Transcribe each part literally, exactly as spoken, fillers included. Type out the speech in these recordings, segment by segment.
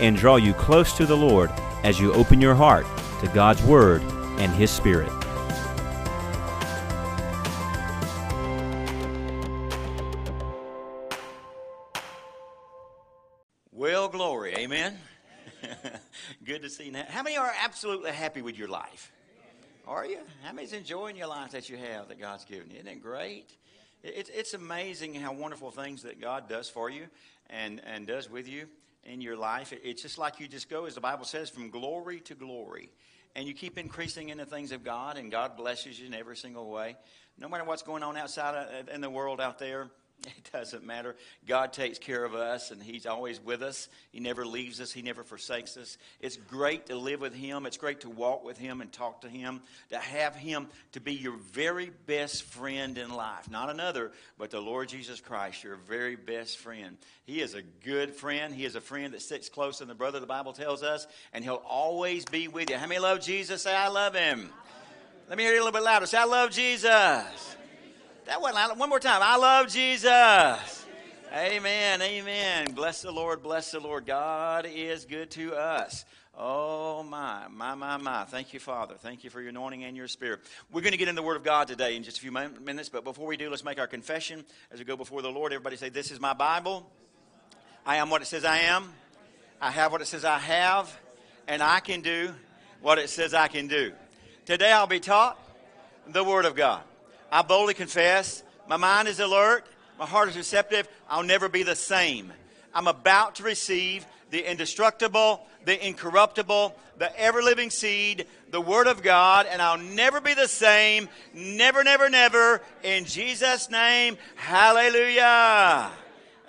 and draw you close to the Lord as you open your heart to God's Word and His Spirit. Well, glory, amen. Good to see you. How many are absolutely happy with your life? Are you? How many's enjoying your life that you have that God's given you? Isn't it great? It's it's amazing how wonderful things that God does for you and and does with you in your life. It's just like you just go, as the Bible says, from glory to glory, and you keep increasing in the things of God, and God blesses you in every single way. No matter what's going on outside in the world out there, it doesn't matter. God takes care of us, and He's always with us. He never leaves us. He never forsakes us. It's great to live with Him. It's great to walk with Him and talk to Him, to have Him to be your very best friend in life. Not another, but the Lord Jesus Christ, your very best friend. He is a good friend. He is a friend that sits close in the brother, the Bible tells us, and He'll always be with you. How many love Jesus? Say, I love Him. I love Him. Let me hear you a little bit louder. Say, I love Jesus. I love Jesus. That wasn't, one more time. I love Jesus. Jesus. Amen. Amen. Bless the Lord. Bless the Lord. God is good to us. Oh, my, my, my, my. Thank you, Father. Thank you for your anointing and your spirit. We're going to get into the Word of God today in just a few minutes, but before we do, let's make our confession as we go before the Lord. Everybody say, this is my Bible. I am what it says I am. I have what it says I have. And I can do what it says I can do. Today I'll be taught the Word of God. I boldly confess, my mind is alert, my heart is receptive, I'll never be the same. I'm about to receive the indestructible, the incorruptible, the ever-living seed, the Word of God, and I'll never be the same, never, never, never, in Jesus' name, hallelujah.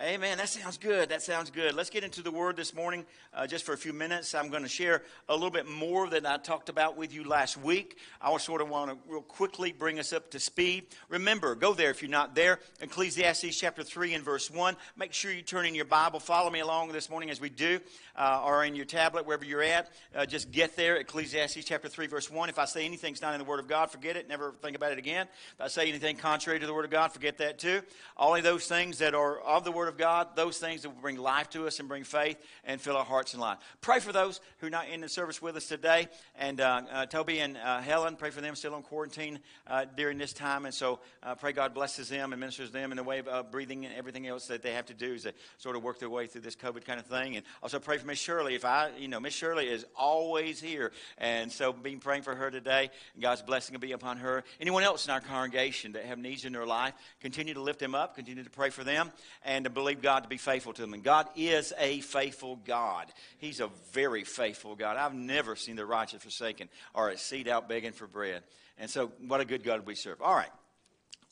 Amen. That sounds good. That sounds good. Let's get into the Word this morning uh, just for a few minutes. I'm going to share a little bit more than I talked about with you last week. I sort of want to real quickly bring us up to speed. Remember, go there if you're not there. Ecclesiastes chapter three and verse one. Make sure you turn in your Bible. Follow me along this morning as we do, uh, or in your tablet, wherever you're at. Uh, just get there. Ecclesiastes chapter three verse one. If I say anything that's not in the Word of God, forget it. Never think about it again. If I say anything contrary to the Word of God, forget that too. Only those things that are of the Word of God. Of God, those things that will bring life to us and bring faith and fill our hearts and life. Pray for those who are not in the service with us today, and uh, uh, Toby and uh, Helen, pray for them still on quarantine uh, during this time, and so uh, pray God blesses them and ministers them in the way of uh, breathing and everything else that they have to do is to sort of work their way through this COVID kind of thing. And also pray for Miss Shirley. If I, you know, Miss Shirley is always here, and so been praying for her today, and God's blessing will be upon her. Anyone else in our congregation that have needs in their life, continue to lift them up, continue to pray for them, and to believe God to be faithful to them. And God is a faithful God. He's a very faithful God. I've never seen the righteous forsaken or a seed out begging for bread. And so what a good God we serve. All right.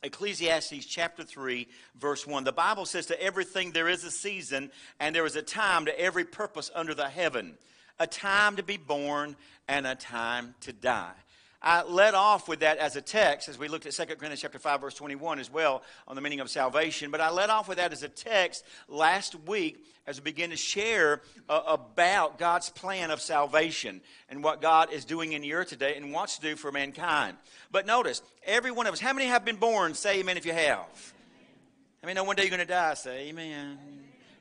Ecclesiastes chapter three, verse one. The Bible says, to everything there is a season, and there is a time to every purpose under the heaven, a time to be born and a time to die. I led off with that as a text as we looked at Second Corinthians chapter five, verse twenty-one as well on the meaning of salvation. But I led off with that as a text last week as we begin to share uh, about God's plan of salvation and what God is doing in the earth today and wants to do for mankind. But notice, every one of us, how many have been born? Say amen if you have. I mean, no, one day you're going to die. Say amen. Amen.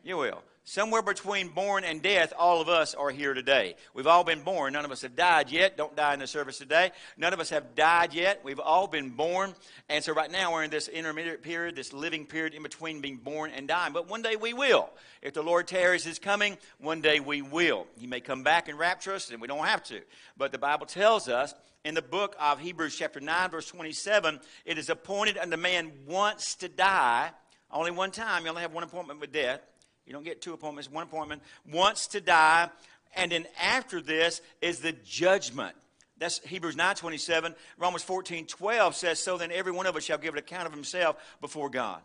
You will. Somewhere between born and death, all of us are here today. We've all been born. None of us have died yet. Don't die in the service today. None of us have died yet. We've all been born. And so right now we're in this intermediate period, this living period in between being born and dying. But one day we will. If the Lord tarries His coming, one day we will. He may come back and rapture us, and we don't have to. But the Bible tells us in the book of Hebrews chapter nine, verse twenty-seven, it is appointed unto man once to die. Only one time. You only have one appointment with death. You don't get two appointments, one appointment, once to die, and then after this is the judgment. That's Hebrews nine twenty-seven. Romans fourteen twelve says, so then every one of us shall give an account of himself before God.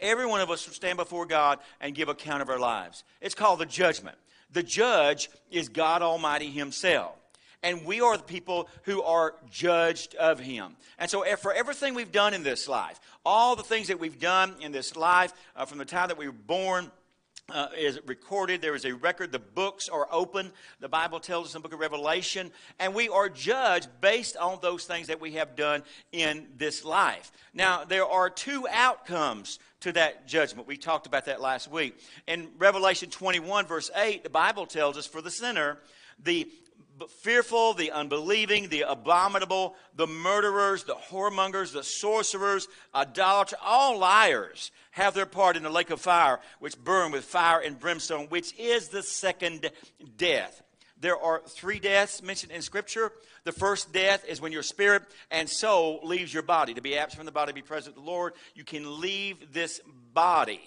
Every one of us will stand before God and give account of our lives. It's called the judgment. The judge is God Almighty himself. And we are the people who are judged of him. And so for everything we've done in this life, all the things that we've done in this life, uh, from the time that we were born, Uh, is recorded. There is a record. The books are open. The Bible tells us in the book of Revelation. And we are judged based on those things that we have done in this life. Now, there are two outcomes to that judgment. We talked about that last week. In Revelation twenty-one, verse eight, the Bible tells us for the sinner, the fearful, the unbelieving, the abominable, the murderers, the whoremongers, the sorcerers, idolaters, all liars have their part in the lake of fire, which burn with fire and brimstone, which is the second death. There are three deaths mentioned in Scripture. The first death is when your spirit and soul leaves your body. To be absent from the body, be present with the Lord. You can leave this body.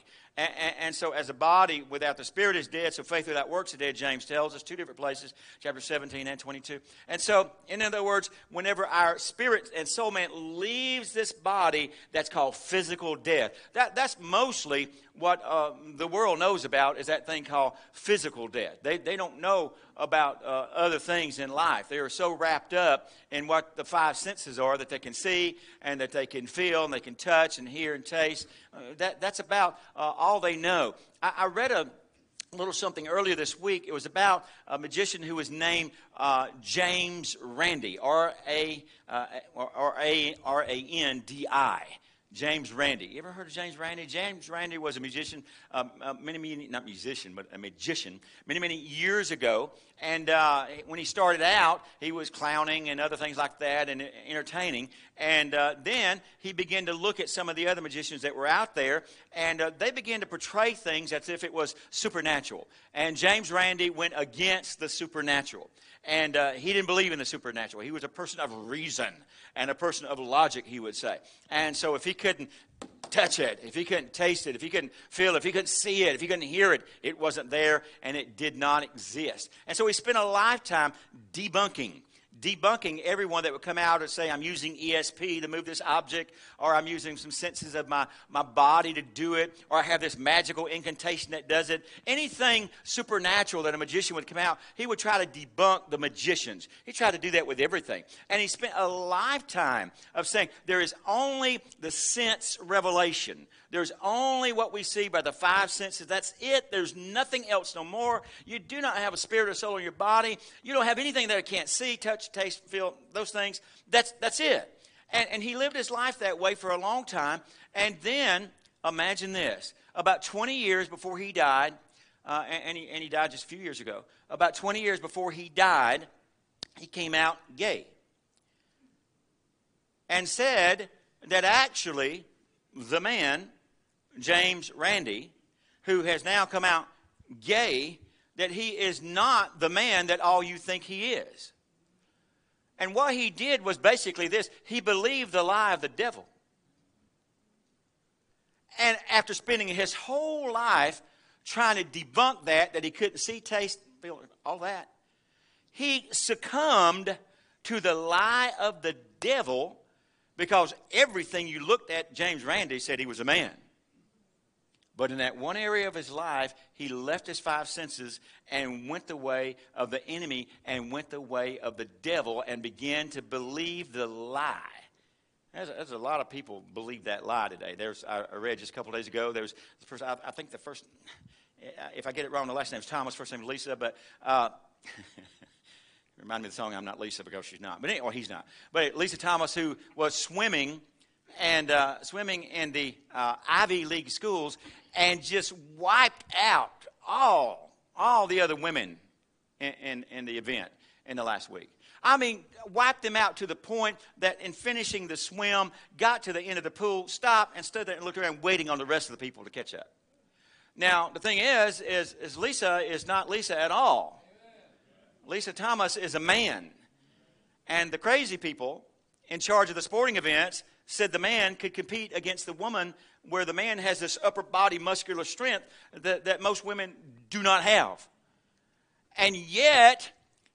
And so as a body without the spirit is dead, so faith without works is dead, James tells us, two different places, chapter seventeen and twenty-two. And so, in other words, whenever our spirit and soul man leaves this body, that's called physical death. That, that's mostly what uh, the world knows about, is that thing called physical death. They, they don't know about uh, other things in life. They are so wrapped up in what the five senses are that they can see and that they can feel and they can touch and hear and taste. Uh, that, that's about uh, all they know. I, I read a little something earlier this week. It was about a magician who was named uh, James Randi, R A N D I. James Randi. You ever heard of James Randi? James Randi was a musician, um, uh, many, many, not musician, but a magician, many, many years ago. And uh, when he started out, he was clowning and other things like that and entertaining. And uh, then he began to look at some of the other magicians that were out there, and uh, they began to portray things as if it was supernatural. And James Randi went against the supernatural. And uh, he didn't believe in the supernatural. He was a person of reason and a person of logic, he would say. And so if he couldn't touch it, if he couldn't taste it, if he couldn't feel it, if he couldn't see it, if he couldn't hear it, it wasn't there and it did not exist. And so he spent a lifetime debunking. Debunking everyone that would come out and say, I'm using E S P to move this object, or I'm using some senses of my, my body to do it, or I have this magical incantation that does it. Anything supernatural that a magician would come out, he would try to debunk the magicians. He tried to do that with everything. And he spent a lifetime of saying, there is only the sense revelation. There's only what we see by the five senses. That's it. There's nothing else no more. You do not have a spirit or soul in your body. You don't have anything that I can't see, touch, taste, feel, those things. That's that's it. And, and he lived his life that way for a long time. And then, imagine this, about twenty years before he died, uh, and, and, he, and he died just a few years ago, about twenty years before he died, he came out gay and said that actually the man, James Randi, who has now come out gay, that he is not the man that all you think he is. And what he did was basically this. He believed the lie of the devil. And after spending his whole life trying to debunk that, that he couldn't see, taste, feel, all that, he succumbed to the lie of the devil, because everything you looked at, James Randi said he was a man. But in that one area of his life, he left his five senses and went the way of the enemy and went the way of the devil and began to believe the lie. There's a, there's a lot of people believe that lie today. There's I read just a couple days ago, there was the first, I, I think the first, if I get it wrong, the last name is Thomas, first name is Lisa, but uh, remind me of the song, I'm Not Lisa, because she's not. But anyway, or he's not. But Lisa Thomas, who was swimming and uh, swimming in the uh, Ivy League schools and just wiped out all, all the other women in, in, in the event in the last week. I mean, wiped them out to the point that in finishing the swim, got to the end of the pool, stopped and stood there and looked around waiting on the rest of the people to catch up. Now, the thing is, is, is Lisa is not Lisa at all. Lisa Thomas is a man. And the crazy people in charge of the sporting events said the man could compete against the woman, where the man has this upper body muscular strength that, that most women do not have. And yet,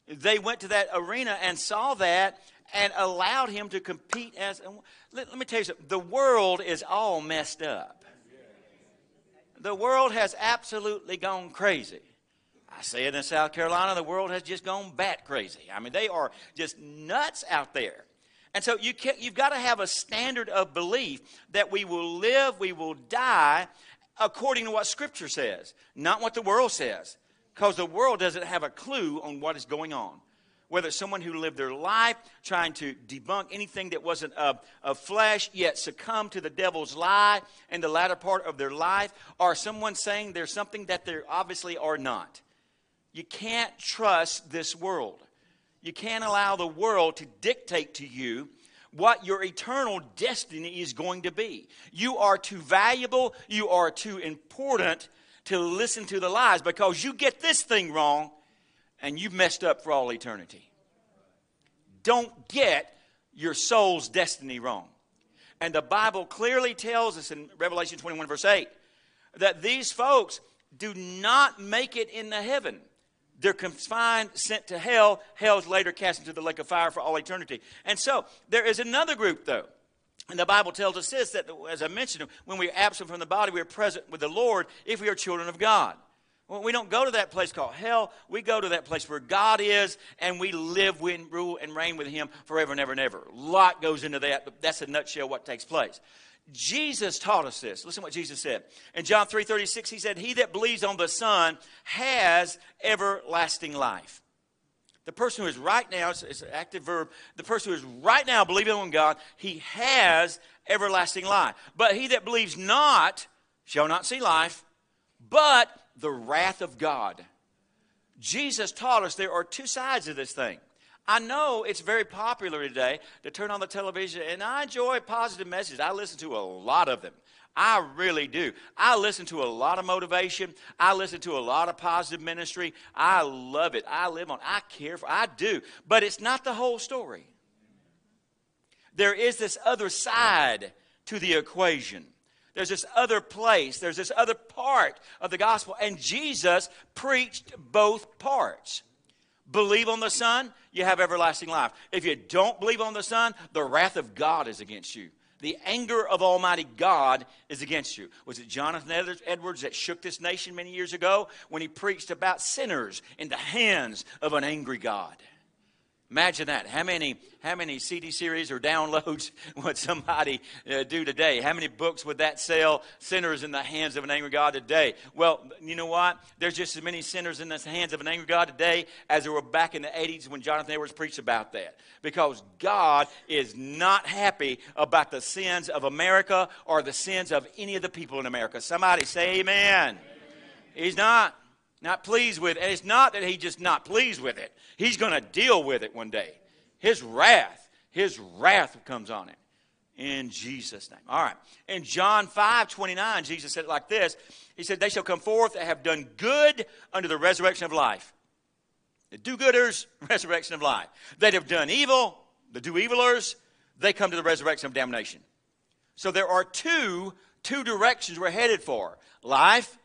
they went to that arena and saw that and allowed him to compete as... Let, let me tell you something. The world is all messed up. The world has absolutely gone crazy. I say it in South Carolina, the world has just gone bat crazy. I mean, they are just nuts out there. And so you can, you've got to have a standard of belief that we will live, we will die according to what Scripture says, not what the world says. Because the world doesn't have a clue on what is going on. Whether it's someone who lived their life trying to debunk anything that wasn't of, of flesh, yet succumbed to the devil's lie in the latter part of their life, or someone saying there's something that they obviously are not. You can't trust this world. You can't allow the world to dictate to you what your eternal destiny is going to be. You are too valuable, you are too important to listen to the lies, because you get this thing wrong and you've messed up for all eternity. Don't get your soul's destiny wrong. And the Bible clearly tells us in Revelation twenty-one verse eight that these folks do not make it into heaven. They're confined, sent to hell. Hell's later cast into the lake of fire for all eternity. And so there is another group, though. And the Bible tells us this, that as I mentioned, when we are absent from the body, we are present with the Lord if we are children of God. Well, we don't go to that place called hell. We go to that place where God is, and we live, win, rule, and reign with Him forever and ever and ever. A lot goes into that, but that's a nutshell what takes place. Jesus taught us this. Listen to what Jesus said. In John three thirty-six, He said, "He that believes on the Son has everlasting life." The person who is right now, it's, it's an active verb, the person who is right now believing on God, he has everlasting life. But he that believes not shall not see life, but the wrath of God. Jesus taught us there are two sides of this thing. I know it's very popular today to turn on the television, and I enjoy positive messages. I listen to a lot of them. I really do. I listen to a lot of motivation. I listen to a lot of positive ministry. I love it. I live on. I care for. I do. But it's not the whole story. There is this other side to the equation. There's this other place. There's this other part of the gospel. And Jesus preached both parts. Believe on the Son, you have everlasting life. If you don't believe on the Son, the wrath of God is against you. The anger of Almighty God is against you. Was it Jonathan Edwards that shook this nation many years ago when he preached about sinners in the hands of an angry God? Imagine that. How many, how many C D series or downloads would somebody uh, do today? How many books would that sell? Sinners in the hands of an angry God today. Well, you know what? There's just as many sinners in the hands of an angry God today as there were back in the eighties when Jonathan Edwards preached about that. Because God is not happy about the sins of America or the sins of any of the people in America. Somebody say amen. Amen. He's not. Not pleased with it. And it's not that he's just not pleased with it. He's going to deal with it one day. His wrath. His wrath comes on him. In Jesus' name. All right. In John five twenty-nine, Jesus said it like this. He said, "They shall come forth that have done good unto the resurrection of life." The do-gooders, resurrection of life. That have done evil, the do-evilers, they come to the resurrection of damnation. So there are two, two directions we're headed for. Life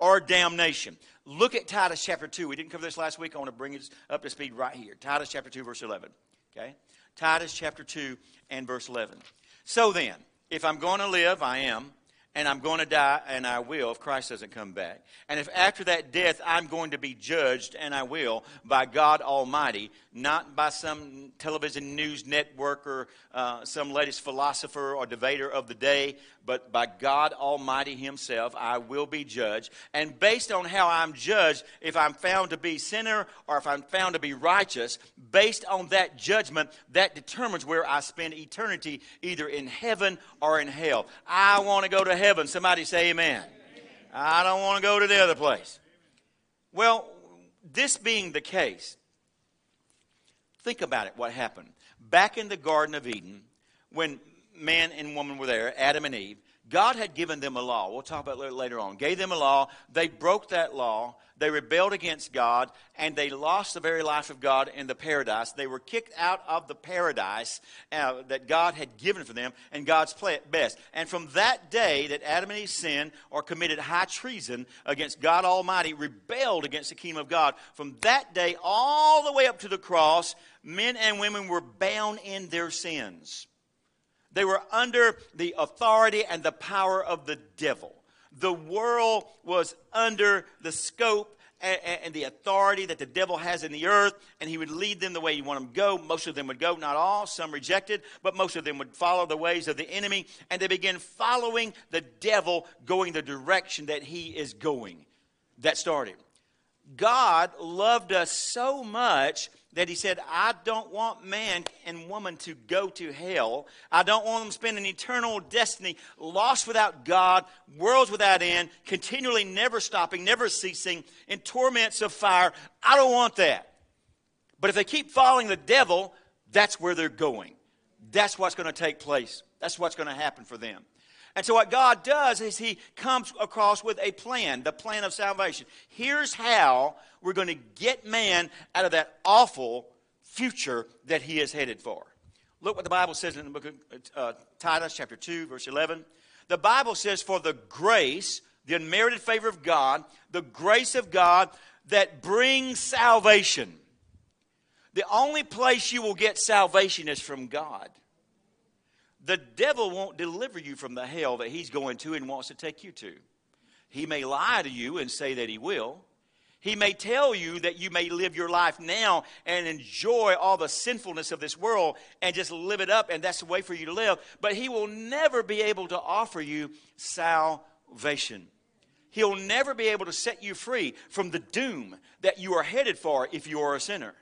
or damnation. Look at Titus chapter two. We didn't cover this last week. I want to bring it up to speed right here. Titus chapter two, verse eleven. Okay? Titus chapter two and verse eleven. "So then, if I'm going to live, I am, and I'm going to die, and I will, if Christ doesn't come back. And if after that death I'm going to be judged, and I will, by God Almighty, not by some television news network or uh, some latest philosopher or debater of the day, but by God Almighty Himself, I will be judged. And based on how I'm judged, if I'm found to be sinner or if I'm found to be righteous, based on that judgment, that determines where I spend eternity, either in heaven or in hell." I want to go to heaven. Somebody say amen. Amen. I don't want to go to the other place. Well, this being the case, think about it, what happened. Back in the Garden of Eden, when man and woman were there, Adam and Eve, God had given them a law. We'll talk about it later on. Gave them a law. They broke that law. They rebelled against God, and they lost the very life of God in the paradise. They were kicked out of the paradise uh, that God had given for them and God's best. And from that day that Adam and Eve sinned or committed high treason against God Almighty, rebelled against the kingdom of God, from that day all the way up to the cross, men and women were bound in their sins. They were under the authority and the power of the devil. The world was under the scope and, and the authority that the devil has in the earth, and he would lead them the way you want them to go. Most of them would go, not all, some rejected, but most of them would follow the ways of the enemy, and they begin following the devil, going the direction that he is going. That started. God loved us so much that he said, I don't want man and woman to go to hell. I don't want them to spend an eternal destiny, lost without God, worlds without end, continually never stopping, never ceasing, in torments of fire. I don't want that. But if they keep following the devil, that's where they're going. That's what's going to take place. That's what's going to happen for them. And so what God does is he comes across with a plan, the plan of salvation. Here's how we're going to get man out of that awful future that he is headed for. Look what the Bible says in the book of uh, Titus chapter two, verse eleven. The Bible says, for the grace, the unmerited favor of God, the grace of God that brings salvation. The only place you will get salvation is from God. The devil won't deliver you from the hell that he's going to and wants to take you to. He may lie to you and say that he will. He may tell you that you may live your life now and enjoy all the sinfulness of this world and just live it up, and that's the way for you to live. But he will never be able to offer you salvation. He'll never be able to set you free from the doom that you are headed for if you are a sinner.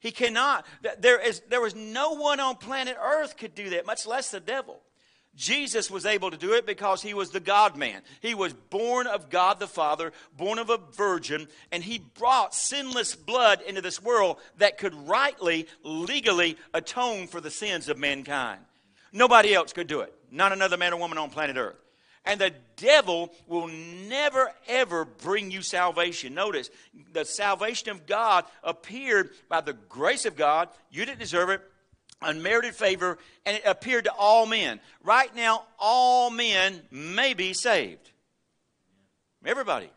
He cannot. There is, there was no one on planet Earth could do that, much less the devil. Jesus was able to do it because he was the God-man. He was born of God the Father, born of a virgin, and he brought sinless blood into this world that could rightly, legally atone for the sins of mankind. Nobody else could do it. Not another man or woman on planet Earth. And the devil will never, ever bring you salvation. Notice, the salvation of God appeared by the grace of God. You didn't deserve it. Unmerited favor. And it appeared to all men. Right now, all men may be saved. Everybody.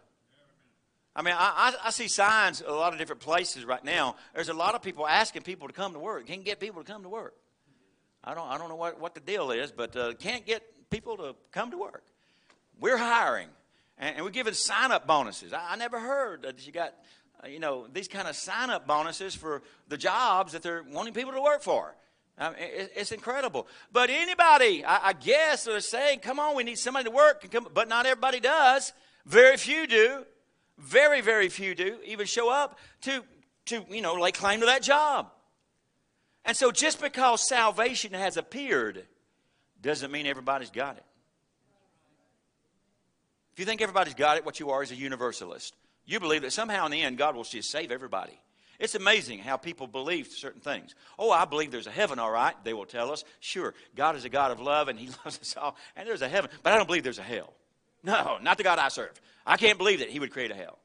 I mean, I, I, I see signs a lot of different places right now. There's a lot of people asking people to come to work. Can't get people to come to work. I don't, I don't know what, what the deal is, but uh, can't get people to come to work. We're hiring, and we're giving sign-up bonuses. I never heard that you got, you know, these kind of sign-up bonuses for the jobs that they're wanting people to work for. I mean, it's incredible. But anybody, I guess, they're saying, come on, we need somebody to work. But not everybody does. Very few do. Very, very few do even show up to, to you know, lay claim to that job. And so just because salvation has appeared doesn't mean everybody's got it. If you think everybody's got it, what you are is a universalist. You believe that somehow in the end, God will just save everybody. It's amazing how people believe certain things. Oh, I believe there's a heaven, all right, they will tell us. Sure, God is a God of love, and he loves us all, and there's a heaven. But I don't believe there's a hell. No, not the God I serve. I can't believe that he would create a hell.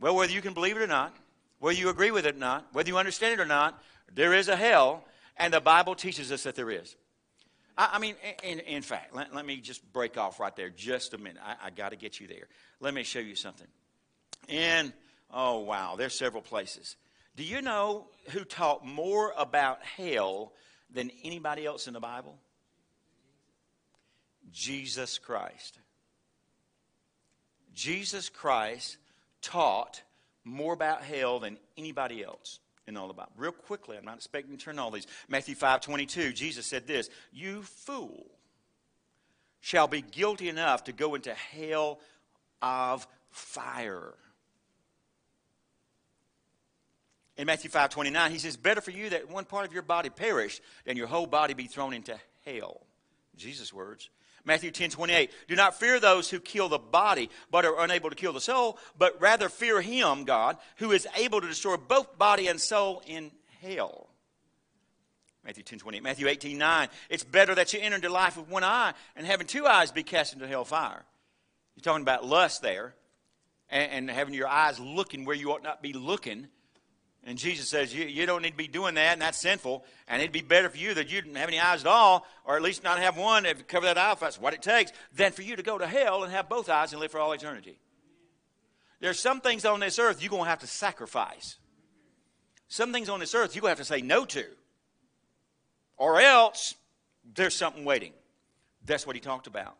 Well, whether you can believe it or not, whether you agree with it or not, whether you understand it or not, there is a hell, and the Bible teaches us that there is. I mean, in, in fact, let, let me just break off right there just a minute. I, I got to get you there. Let me show you something. And, oh, wow, there's several places. Do you know who taught more about hell than anybody else in the Bible? Jesus Christ. Jesus Christ taught more about hell than anybody else. And all about. Real quickly, I'm not expecting to turn all these. Matthew five twenty-two, Jesus said this, you fool shall be guilty enough to go into hell of fire. In Matthew five twenty-nine, he says, better for you that one part of your body perish than your whole body be thrown into hell. Jesus' words. Matthew ten twenty-eight, do not fear those who kill the body, but are unable to kill the soul, but rather fear him, God, who is able to destroy both body and soul in hell. Matthew ten twenty-eight, Matthew eighteen nine, it's better that you enter into life with one eye and having two eyes be cast into hell fire. You're talking about lust there, and, and having your eyes looking where you ought not be looking. And Jesus says, you, you don't need to be doing that, and that's sinful. And it'd be better for you that you didn't have any eyes at all, or at least not have one, and cover that eye if that's what it takes, than for you to go to hell and have both eyes and live for all eternity. There's some things on this earth you're going to have to sacrifice. Some things on this earth you're going to have to say no to. Or else, there's something waiting. That's what he talked about.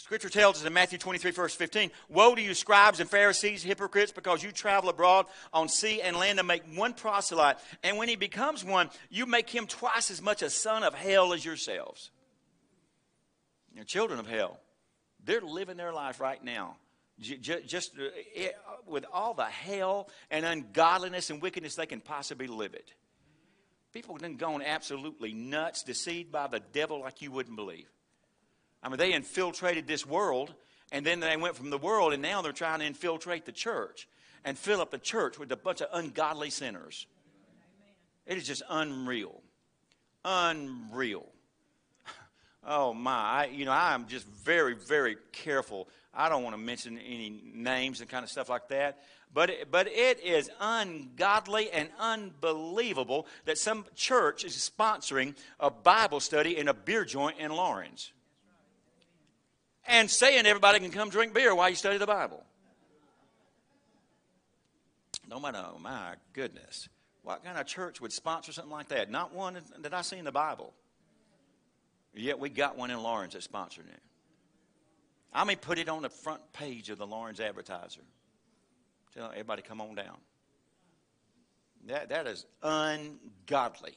Scripture tells us in Matthew twenty-three, verse fifteen, woe to you, scribes and Pharisees, hypocrites, because you travel abroad on sea and land to make one proselyte. And when he becomes one, you make him twice as much a son of hell as yourselves. You're children of hell. They're living their life right now. Just with all the hell and ungodliness and wickedness they can possibly live it. People have gone absolutely nuts, deceived by the devil like you wouldn't believe. I mean, they infiltrated this world, and then they went from the world, and now they're trying to infiltrate the church and fill up the church with a bunch of ungodly sinners. Amen. It is just unreal. Unreal. Oh, my. I, you know, I'm just very, very careful. I don't want to mention any names and kind of stuff like that. But it, but it is ungodly and unbelievable that some church is sponsoring a Bible study in a beer joint in Laurens. And saying everybody can come drink beer while you study the Bible. No matter, oh my goodness. What kind of church would sponsor something like that? Not one that I see in the Bible. Yet we got one in Laurens that's sponsoring it. I mean, put it on the front page of the Laurens Advertiser. Tell everybody come on down. That, that is ungodly.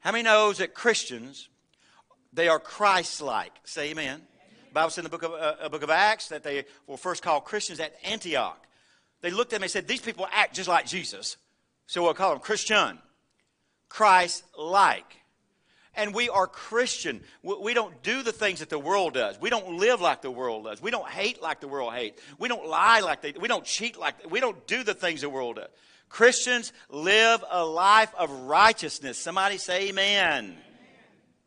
How many knows that Christians, they are Christ-like? Say amen. The Bible says in the book of, uh, book of Acts that they were first called Christians at Antioch. They looked at them and said, these people act just like Jesus, so we'll call them Christian, Christ-like. And we are Christian. We don't do the things that the world does. We don't live like the world does. We don't hate like the world hates. We don't lie like they do. We don't cheat like they do. We don't do the things the world does. Christians live a life of righteousness. Somebody say amen.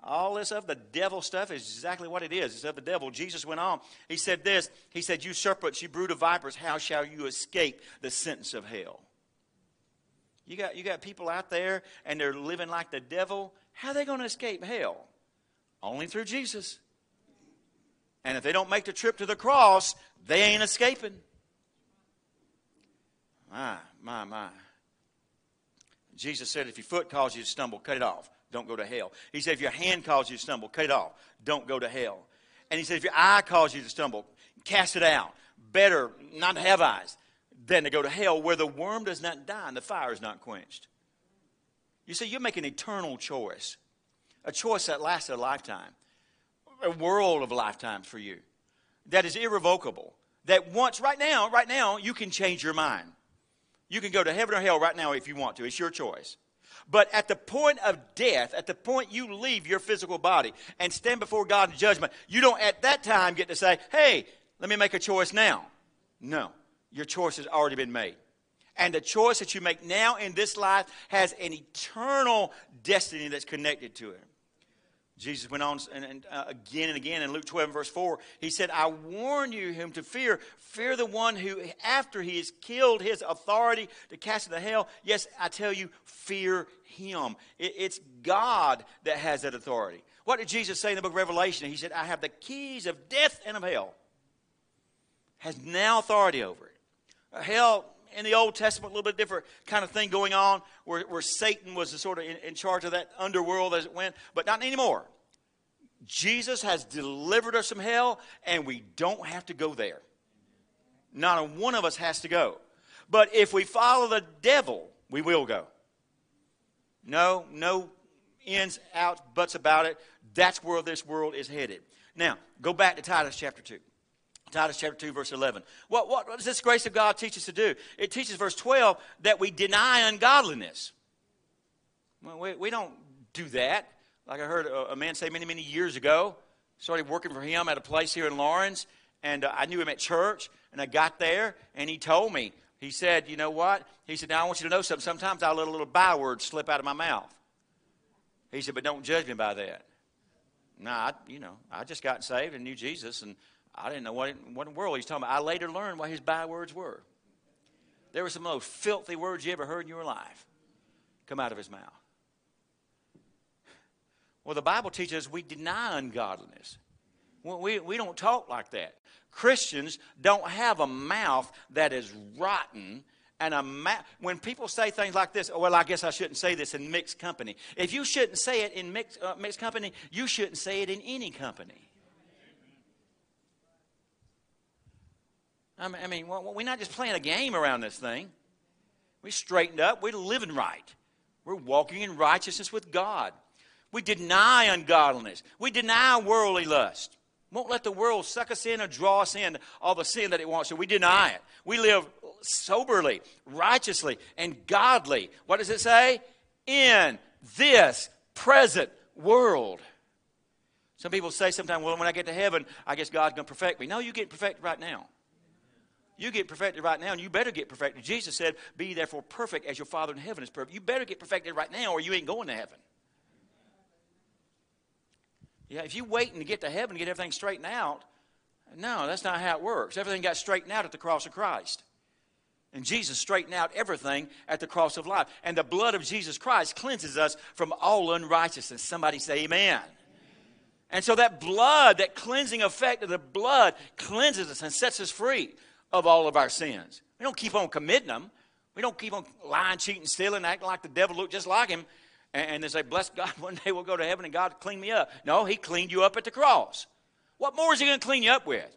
All this of the devil stuff is exactly what it is. It's of the devil. Jesus went on. He said this. He said, you serpents, you brood of vipers, how shall you escape the sentence of hell? You got, you got people out there, and they're living like the devil. How are they going to escape hell? Only through Jesus. And if they don't make the trip to the cross, they ain't escaping. My, my, my. Jesus said, if your foot causes you to stumble, cut it off. Don't go to hell. He said, if your hand causes you to stumble, cut it off. Don't go to hell. And he said, if your eye causes you to stumble, cast it out. Better not to have eyes than to go to hell where the worm does not die and the fire is not quenched. You see, you make an eternal choice, a choice that lasts a lifetime, a world of lifetimes for you, that is irrevocable, that once, right now, right now, you can change your mind. You can go to heaven or hell right now if you want to. It's your choice. But at the point of death, at the point you leave your physical body and stand before God in judgment, you don't at that time get to say, hey, let me make a choice now. No, your choice has already been made. And the choice that you make now in this life has an eternal destiny that's connected to it. Jesus went on and, and, uh, again and again in Luke twelve, verse four. He said, I warn you him to fear. Fear the one who, after he has killed his authority to cast into hell. Yes, I tell you, fear him. It, it's God that has that authority. What did Jesus say in the book of Revelation? He said, I have the keys of death and of hell. Has now authority over it. Hell, in the Old Testament, a little bit different kind of thing going on where, where Satan was the sort of in, in charge of that underworld as it went, but not anymore. Jesus has delivered us from hell, and we don't have to go there. Not a one of us has to go. But if we follow the devil, we will go. No, no ins, outs, buts about it. That's where this world is headed. Now, go back to Titus chapter two. Titus chapter two, verse eleven. What, what, what does this grace of God teach us to do? It teaches, verse twelve, that we deny ungodliness. Well, we, we don't do that. Like I heard a, a man say many, many years ago, started working for him at a place here in Laurens, and uh, I knew him at church, and I got there, and he told me, he said, you know what? He said, now I want you to know something. Sometimes I let a little byword slip out of my mouth. He said, but don't judge me by that. Nah, I, you know, I just got saved and knew Jesus, and I didn't know what, what in the world he was talking about. I later learned what his bywords were. There were some of the most filthy words you ever heard in your life come out of his mouth. Well, the Bible teaches we deny ungodliness. Well, we, we don't talk like that. Christians don't have a mouth that is rotten. And a ma- when people say things like this, oh, well, I guess I shouldn't say this in mixed company. If you shouldn't say it in mixed, uh, mixed company, you shouldn't say it in any company. I mean, we're not just playing a game around this thing. We straightened up. We're living right. We're walking in righteousness with God. We deny ungodliness. We deny worldly lust. Won't let the world suck us in or draw us in all the sin that it wants to. We deny it. We live soberly, righteously, and godly. What does it say? In this present world. Some people say sometimes, well, when I get to heaven, I guess God's going to perfect me. No, you get perfected right now. You get perfected right now, and you better get perfected. Jesus said, be therefore perfect as your Father in heaven is perfect. You better get perfected right now or you ain't going to heaven. Yeah, if you're waiting to get to heaven to get everything straightened out, no, that's not how it works. Everything got straightened out at the cross of Christ. And Jesus straightened out everything at the cross of life. And the blood of Jesus Christ cleanses us from all unrighteousness. Somebody say amen. And so that blood, that cleansing effect of the blood cleanses us and sets us free of all of our sins. We don't keep on committing them. We don't keep on lying, cheating, stealing, acting like the devil, look just like him. And they say, bless God, one day we'll go to heaven and God will clean me up. No, he cleaned you up at the cross. What more is he going to clean you up with?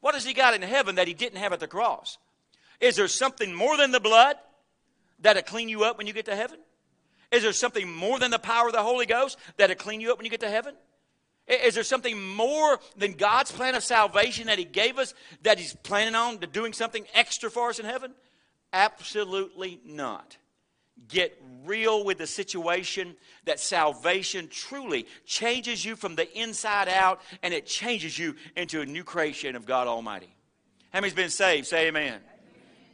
What has he got in heaven that he didn't have at the cross? Is there something more than the blood that'll clean you up when you get to heaven? Is there something more than the power of the Holy Ghost that'll clean you up when you get to heaven? Is there something more than God's plan of salvation that he gave us that he's planning on to doing something extra for us in heaven? Absolutely not. Get real with the situation that salvation truly changes you from the inside out, and it changes you into a new creation of God Almighty. How many's been saved? Say amen. Amen.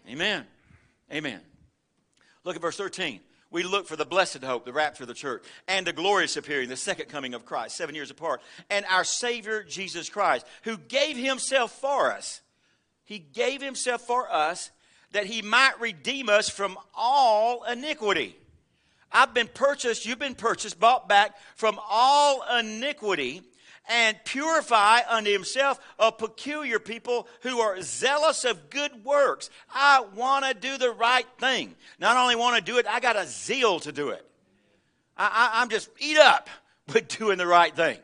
Amen. Amen. Look at verse thirteen. We look for the blessed hope, the rapture of the church, and the glorious appearing, the second coming of Christ, seven years apart, and our Savior Jesus Christ, who gave himself for us. He gave himself for us, that he might redeem us from all iniquity. I've been purchased, you've been purchased, bought back from all iniquity, and purify unto himself a peculiar people who are zealous of good works. I want to do the right thing. Not only want to do it, I got a zeal to do it. I, I, I'm just eat up with doing the right thing.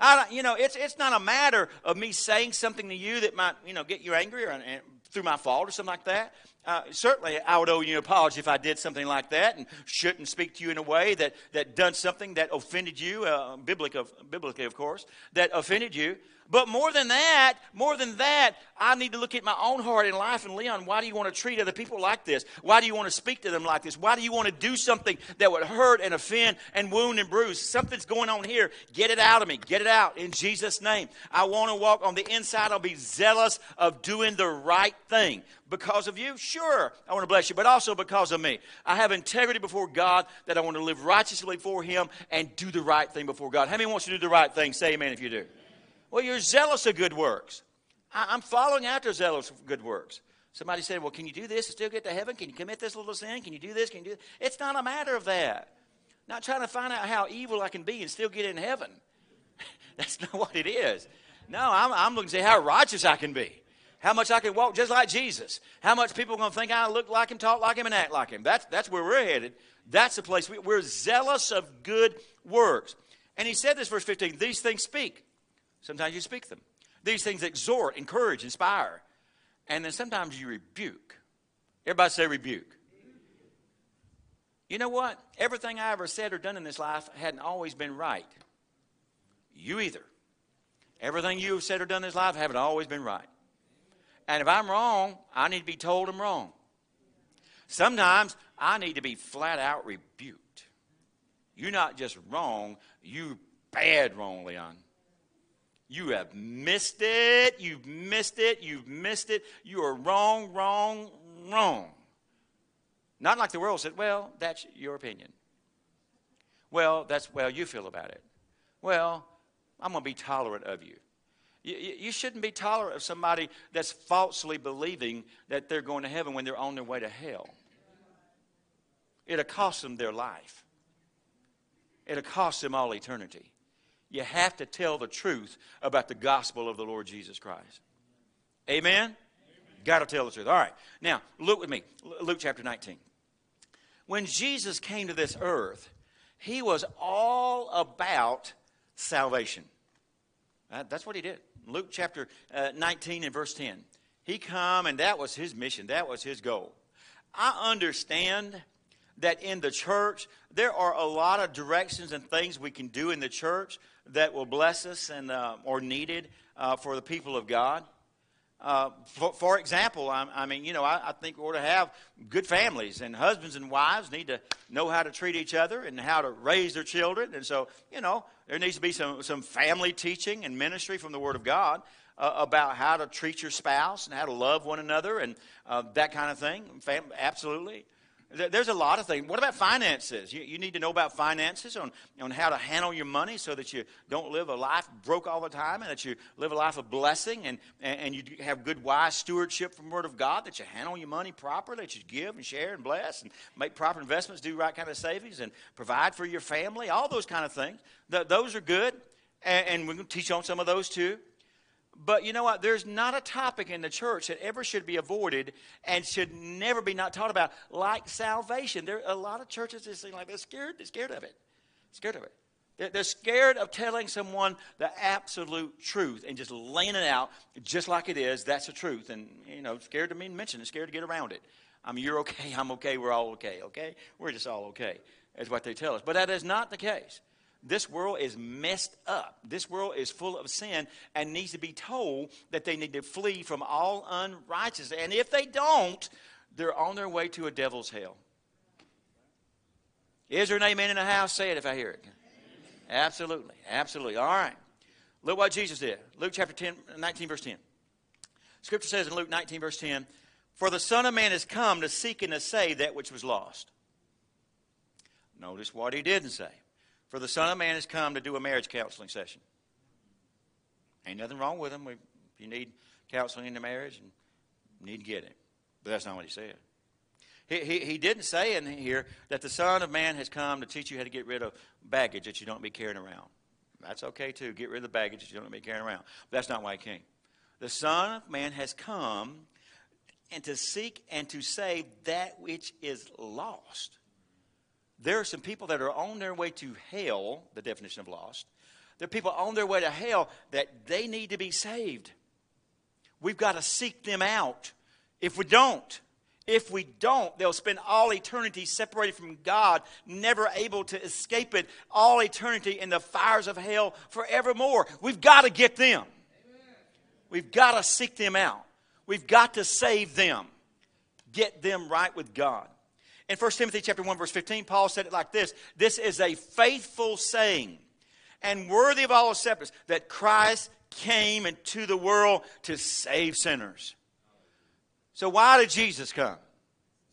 I, you know, it's it's not a matter of me saying something to you that might, you know, get you angry or and, through my fault or something like that. Uh, certainly, I would owe you an apology if I did something like that and shouldn't speak to you in a way that, that done something that offended you, uh, biblically, biblically, of course, that offended you. But more than that, more than that, I need to look at my own heart in life. And Leon, why do you want to treat other people like this? Why do you want to speak to them like this? Why do you want to do something that would hurt and offend and wound and bruise? Something's going on here. Get it out of me. Get it out in Jesus' name. I want to walk on the inside. I'll be zealous of doing the right thing. Because of you? Sure, I want to bless you, but also because of me. I have integrity before God that I want to live righteously for him and do the right thing before God. How many wants to do the right thing? Say amen if you do. Well, you're zealous of good works. I'm following after zealous of good works. Somebody said, well, can you do this and still get to heaven? Can you commit this little sin? Can you do this? Can you do this? It's not a matter of that. I'm not trying to find out how evil I can be and still get in heaven. That's not what it is. No, I'm, I'm looking to see how righteous I can be. How much I can walk just like Jesus. How much people are going to think I look like him, talk like him, and act like him. That's, that's where we're headed. That's the place. We, we're zealous of good works. And he said this, verse fifteen, these things speak. Sometimes you speak them. These things exhort, encourage, inspire. And then sometimes you rebuke. Everybody say rebuke. You know what? Everything I ever said or done in this life hadn't always been right. You either. Everything you've said or done in this life haven't always been right. And if I'm wrong, I need to be told I'm wrong. Sometimes I need to be flat out rebuked. You're not just wrong, you bad wrong, Leon. You have missed it, you've missed it, you've missed it. You are wrong, wrong, wrong. Not like the world said, well, that's your opinion. Well, that's how you feel about it. Well, I'm going to be tolerant of you. You, you shouldn't be tolerant of somebody that's falsely believing that they're going to heaven when they're on their way to hell. It'll cost them their life. It'll cost them all eternity. You have to tell the truth about the gospel of the Lord Jesus Christ. Amen? Amen. Got to tell the truth. All right. Now, look with me. Luke chapter nineteen. When Jesus came to this earth, he was all about salvation. That's what he did. Luke chapter nineteen and verse ten. He come, and that was his mission. That was his goal. I understand that in the church, there are a lot of directions and things we can do in the church that will bless us and uh, or needed uh, for the people of God. Uh, for, for example, I, I mean, you know, I, I think we ought to have good families, and husbands and wives need to know how to treat each other and how to raise their children. And so, you know, there needs to be some, some family teaching and ministry from the Word of God uh, about how to treat your spouse and how to love one another and uh, that kind of thing. Fam absolutely. There's a lot of things. What about finances? You, you need to know about finances, on, on how to handle your money so that you don't live a life broke all the time, and that you live a life of blessing, and, and, and you have good, wise stewardship from the Word of God, that you handle your money properly, that you give and share and bless and make proper investments, do right kind of savings, and provide for your family, all those kind of things. The, those are good, and, and we're going to teach on some of those too. But you know what? There's not a topic in the church that ever should be avoided and should never be not taught about, like salvation. There are a lot of churches that seem like they're scared. They're scared of it. Scared of it. They're, they're scared of telling someone the absolute truth and just laying it out just like it is. That's the truth. And, you know, scared to mean mention it, scared to get around it. I mean, you're okay. I'm okay. We're all okay. Okay? We're just all okay is what they tell us. But that is not the case. This world is messed up. This world is full of sin and needs to be told that they need to flee from all unrighteousness. And if they don't, they're on their way to a devil's hell. Is there an amen in the house? Say it if I hear it. Amen. Absolutely. Absolutely. All right. Look what Jesus did. Luke chapter ten, nineteen verse ten. Scripture says in Luke nineteen verse ten, "For the Son of Man has come to seek and to save that which was lost." Notice what he didn't say. For the Son of Man has come to do a marriage counseling session. Ain't nothing wrong with him. If you need counseling in the marriage, you need to get it. But that's not what he said. He, he, he didn't say in here that the Son of Man has come to teach you how to get rid of baggage that you don't be carrying around. That's okay, too. Get rid of the baggage that you don't be carrying around. But that's not why he came. The Son of Man has come and to seek and to save that which is lost. There are some people that are on their way to hell, the definition of lost. There are people on their way to hell that they need to be saved. We've got to seek them out. If we don't, if we don't, they'll spend all eternity separated from God, never able to escape it, all eternity in the fires of hell forevermore. We've got to get them. We've got to seek them out. We've got to save them. Get them right with God. In First Timothy chapter one, verse fifteen, Paul said it like this. This is a faithful saying and worthy of all acceptance, that Christ came into the world to save sinners. So why did Jesus come?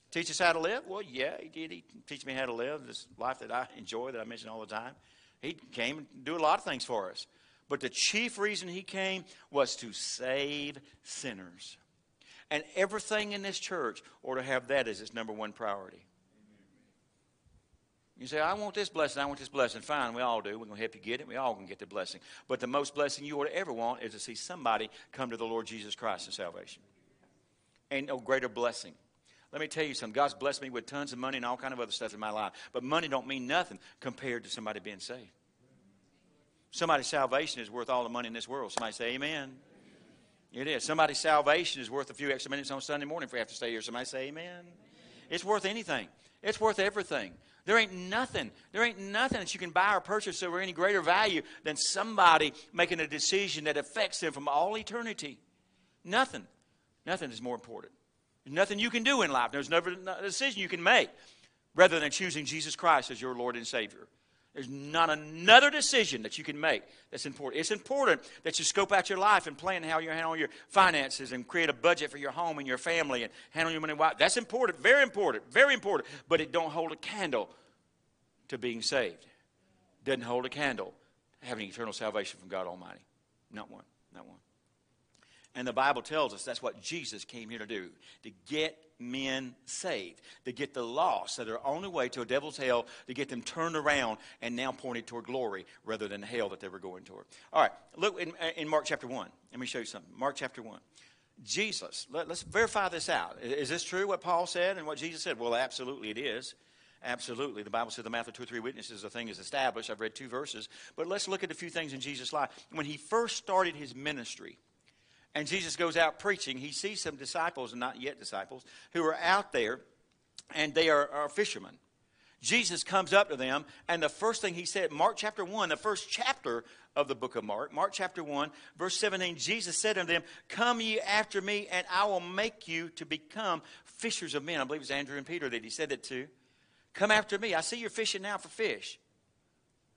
Teach us how to live? Well, yeah, he did. He teach me how to live, this life that I enjoy, that I mention all the time. He came and do a lot of things for us. But the chief reason he came was to save sinners. And everything in this church ought to have that as its number one priority. You say, I want this blessing, I want this blessing. Fine, we all do. We're going to help you get it. We all going to get the blessing. But the most blessing you ought to ever want is to see somebody come to the Lord Jesus Christ in salvation. Ain't no greater blessing. Let me tell you something. God's blessed me with tons of money and all kind of other stuff in my life. But money don't mean nothing compared to somebody being saved. Somebody's salvation is worth all the money in this world. Somebody say amen. It is. Somebody's salvation is worth a few extra minutes on Sunday morning if we have to stay here. Somebody say amen. Amen. It's worth anything. It's worth everything. There ain't nothing. There ain't nothing that you can buy or purchase over any greater value than somebody making a decision that affects them from all eternity. Nothing. Nothing is more important. There's nothing you can do in life. There's never a decision you can make rather than choosing Jesus Christ as your Lord and Savior. There's not another decision that you can make that's important. It's important that you scope out your life and plan how you handle your finances and create a budget for your home and your family and handle your money. That's important, very important, very important. But it don't hold a candle to being saved. Doesn't hold a candle to having eternal salvation from God Almighty. Not one, not one. And the Bible tells us that's what Jesus came here to do, to get men saved, to get the lost that are on the way to a devil's hell, to get them turned around and now pointed toward glory rather than the hell that they were going toward. All right, look in, in Mark chapter one. Let me show you something. Mark chapter one. Jesus, let, let's verify this out. Is, is this true what Paul said and what Jesus said? Well, absolutely it is. Absolutely. The Bible said the mouth of two or three witnesses, the thing is established. I've read two verses. But let's look at a few things in Jesus' life. When he first started his ministry, and Jesus goes out preaching, he sees some disciples, not yet disciples, who are out there, and they are, are fishermen. Jesus comes up to them, and the first thing he said, Mark chapter one, the first chapter of the book of Mark, Mark chapter one, verse seventeen, Jesus said unto them, "Come ye after me, and I will make you to become fishers of men." I believe it was Andrew and Peter that he said that to. Come after me. I see you're fishing now for fish.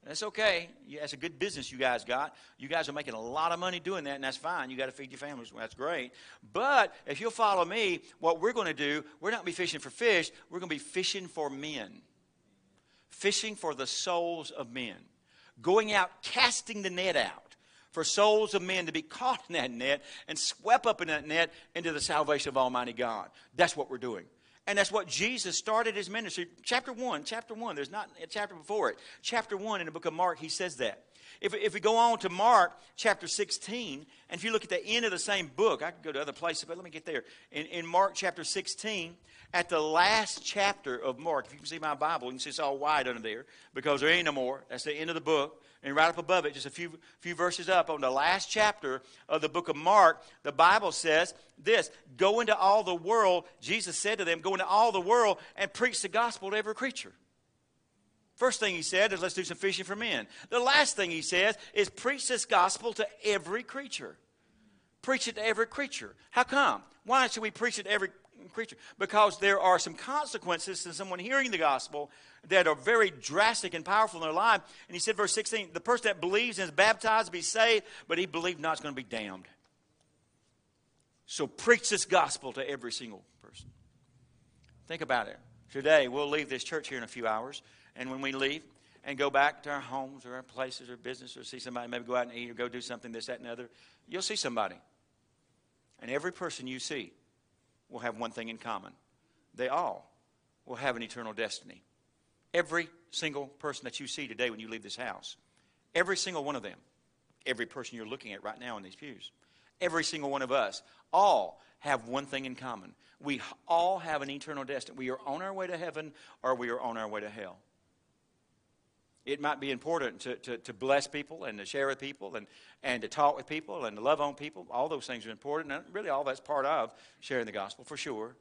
That's okay. That's a good business you guys got. You guys are making a lot of money doing that, and that's fine. You got to feed your families. Well, that's great. But if you'll follow me, what we're going to do, we're not going to be fishing for fish. We're going to be fishing for men. Fishing for the souls of men. Going out, casting the net out for souls of men to be caught in that net and swept up in that net into the salvation of Almighty God. That's what we're doing. And that's what Jesus started his ministry. Chapter one, chapter one, there's not a chapter before it. Chapter one in the book of Mark, he says that. If, if we go on to Mark chapter sixteen, and if you look at the end of the same book, I could go to other places, but let me get there. In, in Mark chapter sixteen, at the last chapter of Mark, if you can see my Bible, you can see it's all wide under there because there ain't no more. That's the end of the book. And right up above it, just a few, few verses up, on the last chapter of the book of Mark, the Bible says this, "Go into all the world," Jesus said to them, "go into all the world and preach the gospel to every creature." First thing he said is, let's do some fishing for men. The last thing he says is, preach this gospel to every creature. Preach it to every creature. How come? Why should we preach it to every creature? Because there are some consequences to someone hearing the gospel that are very drastic and powerful in their life. And he said, verse sixteen, the person that believes and is baptized will be saved, but he believed not is going to be damned. So preach this gospel to every single person. Think about it. Today, we'll leave this church here in a few hours. And when we leave and go back to our homes or our places or business or see somebody, maybe go out and eat or go do something, this, that, and the other, you'll see somebody. And every person you see will have one thing in common. They all will have an eternal destiny. Every single person that you see today when you leave this house, every single one of them, every person you're looking at right now in these pews, every single one of us, all have one thing in common. We all have an eternal destiny. We are on our way to heaven or we are on our way to hell. It might be important to, to, to bless people and to share with people and, and to talk with people and to love on people. All those things are important. And really all that's part of sharing the gospel for sure.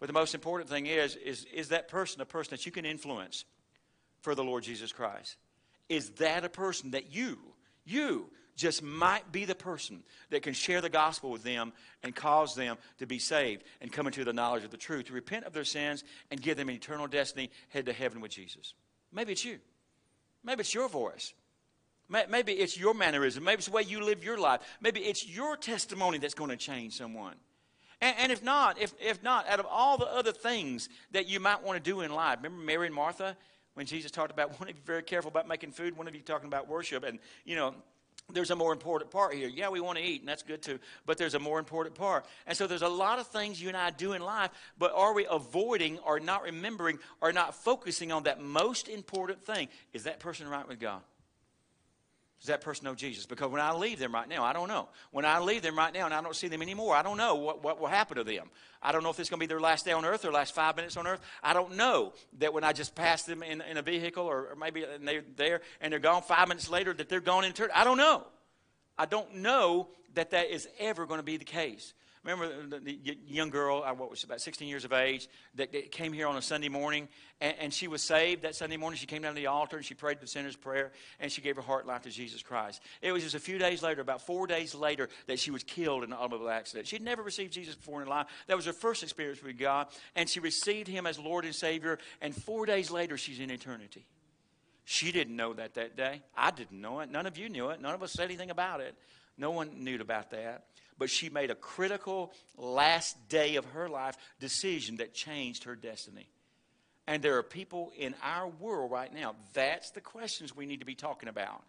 But the most important thing is, is, is that person a person that you can influence for the Lord Jesus Christ? Is that a person that you, you just might be the person that can share the gospel with them and cause them to be saved and come into the knowledge of the truth, to repent of their sins and give them an eternal destiny, head to heaven with Jesus? Maybe it's you. Maybe it's your voice. Maybe it's your mannerism. Maybe it's the way you live your life. Maybe it's your testimony that's going to change someone. And, and if not, if, if not, out of all the other things that you might want to do in life, remember Mary and Martha? When Jesus talked about one of you very careful about making food, one of you talking about worship. And, you know, there's a more important part here. Yeah, we want to eat, and that's good too, but there's a more important part. And so there's a lot of things you and I do in life, but are we avoiding or not remembering or not focusing on that most important thing? Is that person right with God? Does that person know Jesus? Because when I leave them right now, I don't know. When I leave them right now and I don't see them anymore, I don't know what, what will happen to them. I don't know if it's going to be their last day on earth or last five minutes on earth. I don't know that when I just pass them in, in a vehicle or, or maybe and they're there and they're gone five minutes later that they're gone in eternity. I don't know. I don't know that that is ever going to be the case. Remember the, the young girl, what was she, about sixteen years of age, that, that came here on a Sunday morning, and, and she was saved that Sunday morning. She came down to the altar, and she prayed the sinner's prayer, and she gave her heart and life to Jesus Christ. It was just a few days later, about four days later, that she was killed in an automobile accident. She'd never received Jesus before in her life. That was her first experience with God, and she received him as Lord and Savior, and four days later, she's in eternity. She didn't know that that day. I didn't know it. None of you knew it. None of us said anything about it. No one knew about that. But she made a critical last day of her life decision that changed her destiny. And there are people in our world right now. That's the questions we need to be talking about.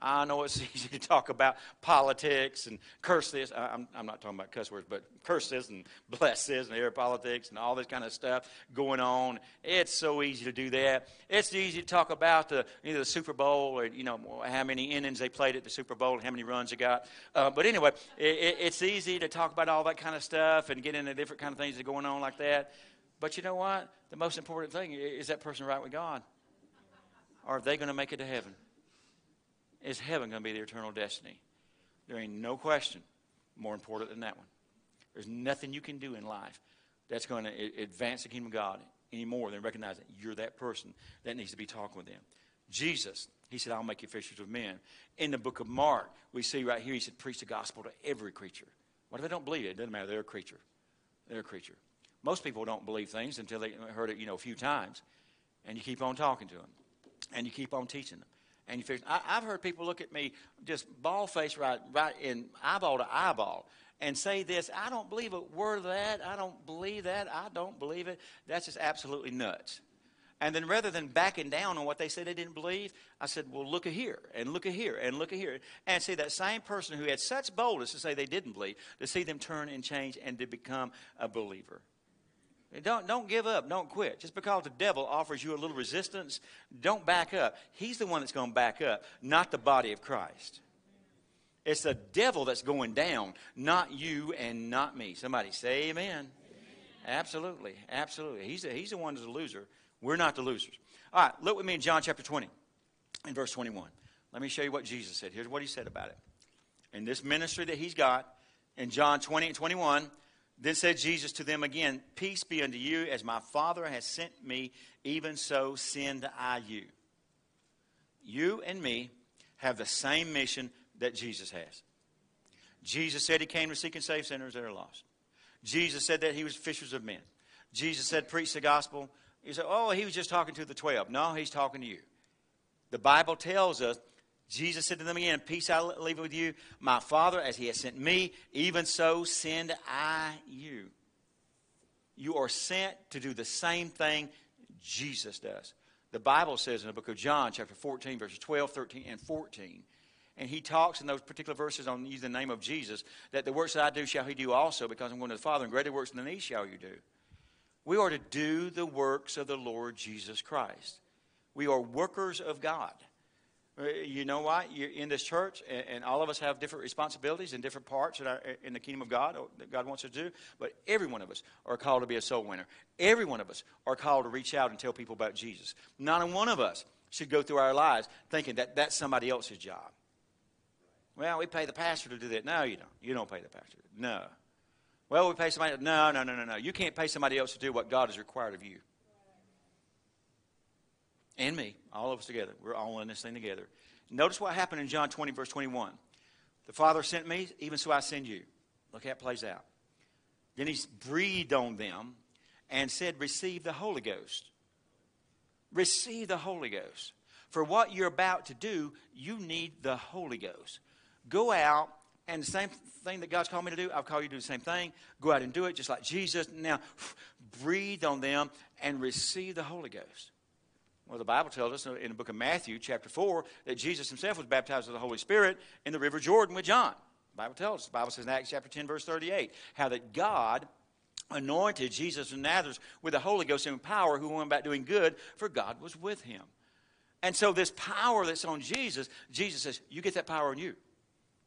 I know it's easy to talk about politics and curse this. I'm, I'm not talking about cuss words, but curse this and bless this and air politics and all this kind of stuff going on. It's so easy to do that. It's easy to talk about the, you know, the Super Bowl or, you know, how many innings they played at the Super Bowl and how many runs they got. Uh, but anyway, it, it's easy to talk about all that kind of stuff and get into different kind of things that are going on like that. But you know what? The most important thing is that person right with God. Are they going to make it to heaven? Is heaven going to be their eternal destiny? There ain't no question more important than that one. There's nothing you can do in life that's going to advance the kingdom of God any more than recognize that you're that person that needs to be talking with them. Jesus, he said, I'll make you fishers of men. In the book of Mark, we see right here, he said, preach the gospel to every creature. What if they don't believe it? It doesn't matter. They're a creature. They're a creature. Most people don't believe things until they heard it, you know, a few times. And you keep on talking to them. And you keep on teaching them. And you figure, I, I've heard people look at me just bald-faced, right, right in eyeball to eyeball, and say this, I don't believe a word of that. I don't believe that. I don't believe it. That's just absolutely nuts. And then rather than backing down on what they said they didn't believe, I said, well, look at here, and look at here, and look at here. And see that same person who had such boldness to say they didn't believe, to see them turn and change and to become a believer. Don't, don't give up. Don't quit. Just because the devil offers you a little resistance, don't back up. He's the one that's going to back up, not the body of Christ. It's the devil that's going down, not you and not me. Somebody say amen. Amen. Absolutely. Absolutely. He's the, he's the one that's a loser. We're not the losers. All right, look with me in John chapter twenty and verse twenty-one. Let me show you what Jesus said. Here's what he said about it. In this ministry that he's got, in John twenty and twenty-one, then said Jesus to them again, peace be unto you, as my Father has sent me, even so send I you. You and me have the same mission that Jesus has. Jesus said he came to seek and save sinners that are lost. Jesus said that he was fishers of men. Jesus said, preach the gospel. You say, oh, he was just talking to the twelve. No, he's talking to you. The Bible tells us, Jesus said to them again, peace I leave with you, my Father, as he has sent me, even so send I you. You are sent to do the same thing Jesus does. The Bible says in the book of John, chapter fourteen, verses twelve, thirteen, and fourteen, and he talks in those particular verses on the name of Jesus, that the works that I do shall he do also, because I'm going to the Father, and greater works than these shall you do. We are to do the works of the Lord Jesus Christ. We are workers of God. You know why? You're in this church, and, and all of us have different responsibilities in different parts in, our, in the kingdom of God or that God wants us to do. But every one of us are called to be a soul winner. Every one of us are called to reach out and tell people about Jesus. Not one of us should go through our lives thinking that that's somebody else's job. Well, we pay the pastor to do that. No, you don't. You don't pay the pastor. No. Well, we pay somebody else. No, no, no, no, no. You can't pay somebody else to do what God has required of you. And me, all of us together. We're all in this thing together. Notice what happened in John twenty, verse twenty-one. The Father sent me, even so I send you. Look how it plays out. Then he breathed on them and said, receive the Holy Ghost. Receive the Holy Ghost. For what you're about to do, you need the Holy Ghost. Go out. And the same thing that God's called me to do, I've called you to do the same thing. Go out and do it just like Jesus. Now, breathe on them and receive the Holy Ghost. Well, the Bible tells us in the book of Matthew, chapter four, that Jesus himself was baptized with the Holy Spirit in the river Jordan with John. The Bible tells us. The Bible says in Acts chapter ten, verse thirty-eight, how that God anointed Jesus of Nazareth with the Holy Ghost and power, who went about doing good, for God was with him. And so this power that's on Jesus, Jesus says, you get that power on you.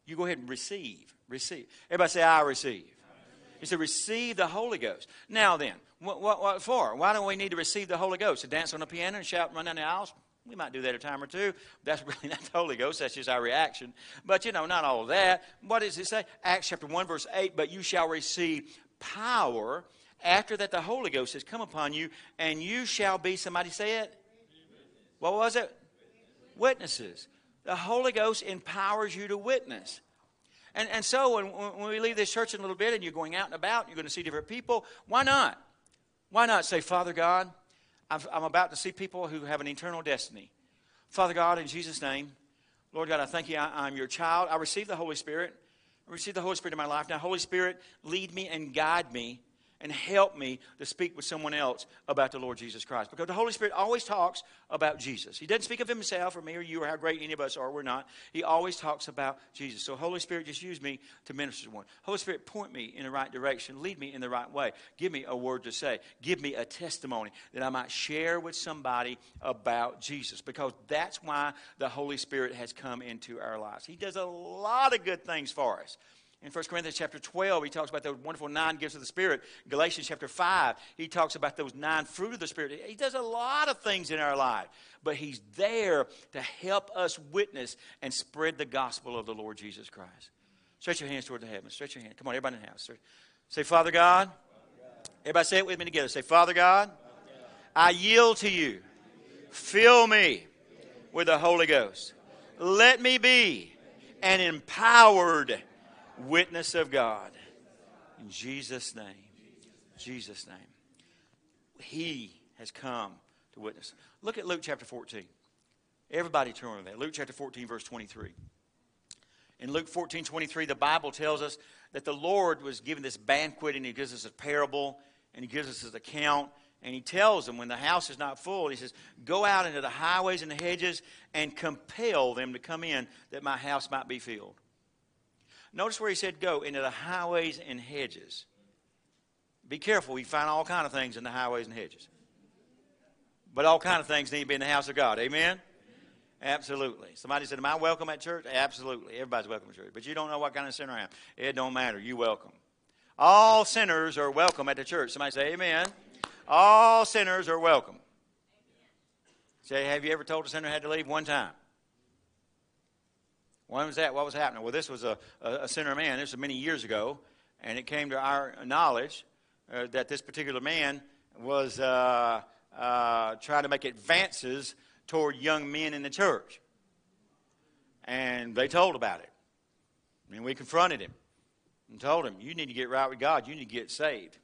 You go ahead and receive, receive. Everybody say, I receive. I receive. He said, receive the Holy Ghost. Now then, what, what, what for? Why do we need to receive the Holy Ghost? To dance on the piano and shout and run down the aisles? We might do that a time or two. That's really not the Holy Ghost. That's just our reaction. But, you know, not all of that. What does it say? Acts chapter one, verse eight, but you shall receive power after that the Holy Ghost has come upon you, and you shall be, somebody say it. What was it? Witnesses. Witnesses. The Holy Ghost empowers you to witness. And, and so when, when we leave this church in a little bit and you're going out and about, you're going to see different people, why not? Why not say, Father God, I'm, I'm about to see people who have an eternal destiny. Father God, in Jesus' name, Lord God, I thank you. I, I'm your child. I receive the Holy Spirit. I receive the Holy Spirit in my life. Now, Holy Spirit, lead me and guide me and help me to speak with someone else about the Lord Jesus Christ. Because the Holy Spirit always talks about Jesus. He doesn't speak of himself or me or you or how great any of us are. We're not. He always talks about Jesus. So Holy Spirit, just use me to minister to one. Holy Spirit, point me in the right direction. Lead me in the right way. Give me a word to say. Give me a testimony that I might share with somebody about Jesus. Because that's why the Holy Spirit has come into our lives. He does a lot of good things for us. In First Corinthians chapter twelve, he talks about those wonderful nine gifts of the Spirit. Galatians chapter five, he talks about those nine fruit of the Spirit. He does a lot of things in our life, but he's there to help us witness and spread the gospel of the Lord Jesus Christ. Stretch your hands toward the heavens. Stretch your hand. Come on, everybody in the house. Say, Father God. Father God. Everybody say it with me together. Say, Father God, Father God. I yield to you. Fill me with the Holy Ghost. Let me be an empowered witness of God. In Jesus' name. Jesus' name. He has come to witness. Look at Luke chapter fourteen. Everybody turn on that. Luke chapter fourteen, verse twenty-three. In Luke fourteen, twenty-three, the Bible tells us that the Lord was giving this banquet, and he gives us a parable, and he gives us his account. And he tells them, when the house is not full, he says, go out into the highways and the hedges and compel them to come in, that my house might be filled. Notice where he said go, into the highways and hedges. Be careful. You find all kind of things in the highways and hedges. But all kind of things need to be in the house of God. Amen? Absolutely. Somebody said, am I welcome at church? Absolutely. Everybody's welcome at church. But you don't know what kind of sinner I am. It don't matter. You're welcome. All sinners are welcome at the church. Somebody say, amen. All sinners are welcome. Say, have you ever told a sinner had to leave? One time. When was that? What was happening? Well, this was a, a, a sinner man. This was many years ago. And it came to our knowledge uh, that this particular man was uh, uh, trying to make advances toward young men in the church. And they told about it. And we confronted him and told him, you need to get right with God. You need to get saved.